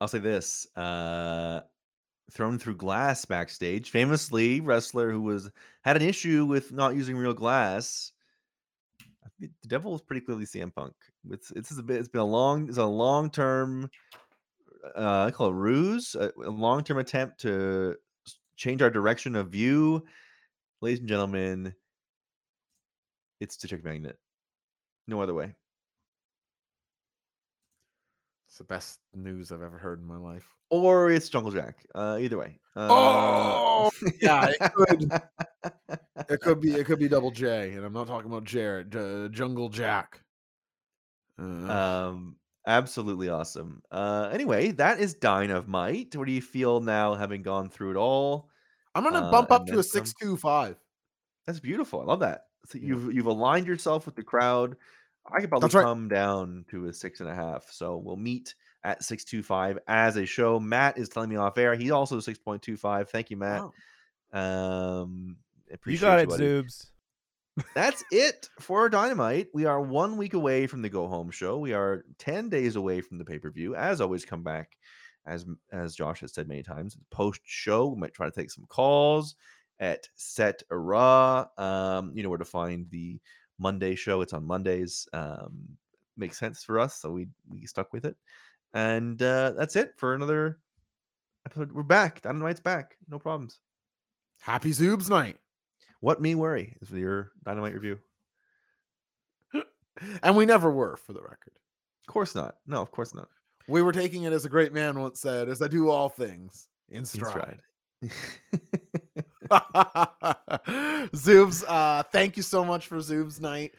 I'll say this. Uh, thrown through glass backstage. Famously, wrestler who was had an issue with not using real glass. The devil is pretty clearly C M Punk. It's it's a bit. It's been a long. It's a long term. Uh, I call it ruse. A, a long term attempt to change our direction of view, ladies and gentlemen. It's the chick magnet. No other way. It's the best news I've ever heard in my life. Or it's Jungle Jack. Uh, either way. Uh... Oh, yeah, it could. It could be. It could be Double J, and I'm not talking about Jared. Uh, Jungle Jack. Uh. Um, absolutely awesome. Uh, anyway, that is Dynamite. What do you feel now, having gone through it all? I'm gonna bump uh, up to a six two five. That's beautiful. I love that. So yeah. You've you've aligned yourself with the crowd. I could probably right. come down to a six and a half. So we'll meet at six two five as a show. Matt is telling me off air. He's also six point two five. Thank you, Matt. Wow. Um, you got it, Zoobs. That's it for Dynamite. We are one week away from the Go Home Show. We are ten days away from the pay-per-view. As always, come back, as as Josh has said many times, post-show. We might try to take some calls at Set Raw. Um, you know where to find the Monday show. It's on Mondays. Um, makes sense for us, so we, we stuck with it. And uh, that's it for another episode. We're back. Dynamite's back. No problems. Happy Zoobs night. What me worry is your Dynamite review. And we never were, for the record. Of course not. No, of course not. We were taking it as a great man once said, as I do all things in stride. In stride. Zoobs, uh, thank you so much for Zoobs night.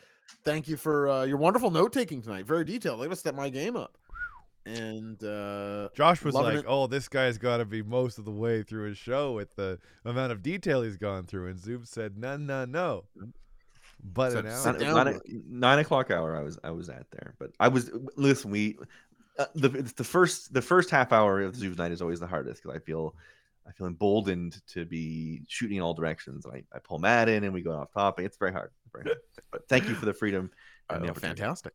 Thank you for uh, your wonderful note taking tonight. Very detailed. I gotta step my game up. And uh, Josh was like, it. "Oh, this guy's got to be most of the way through his show with the amount of detail he's gone through." And Zoobs said, "No, no, no." But so an hour, nine, nine, nine o'clock hour, I was I was at there. But I was listen. We uh, the the first the first half hour of Zoobs night is always the hardest because I feel I feel emboldened to be shooting in all directions. I I pull Matt in and we go off topic. It's very hard. Very hard. But thank you for the freedom. And oh, the fantastic.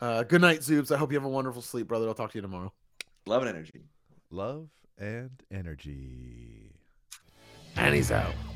Uh, good night, Zoobs. I hope you have a wonderful sleep, brother. I'll talk to you tomorrow. Love and energy. Love and energy. And he's out.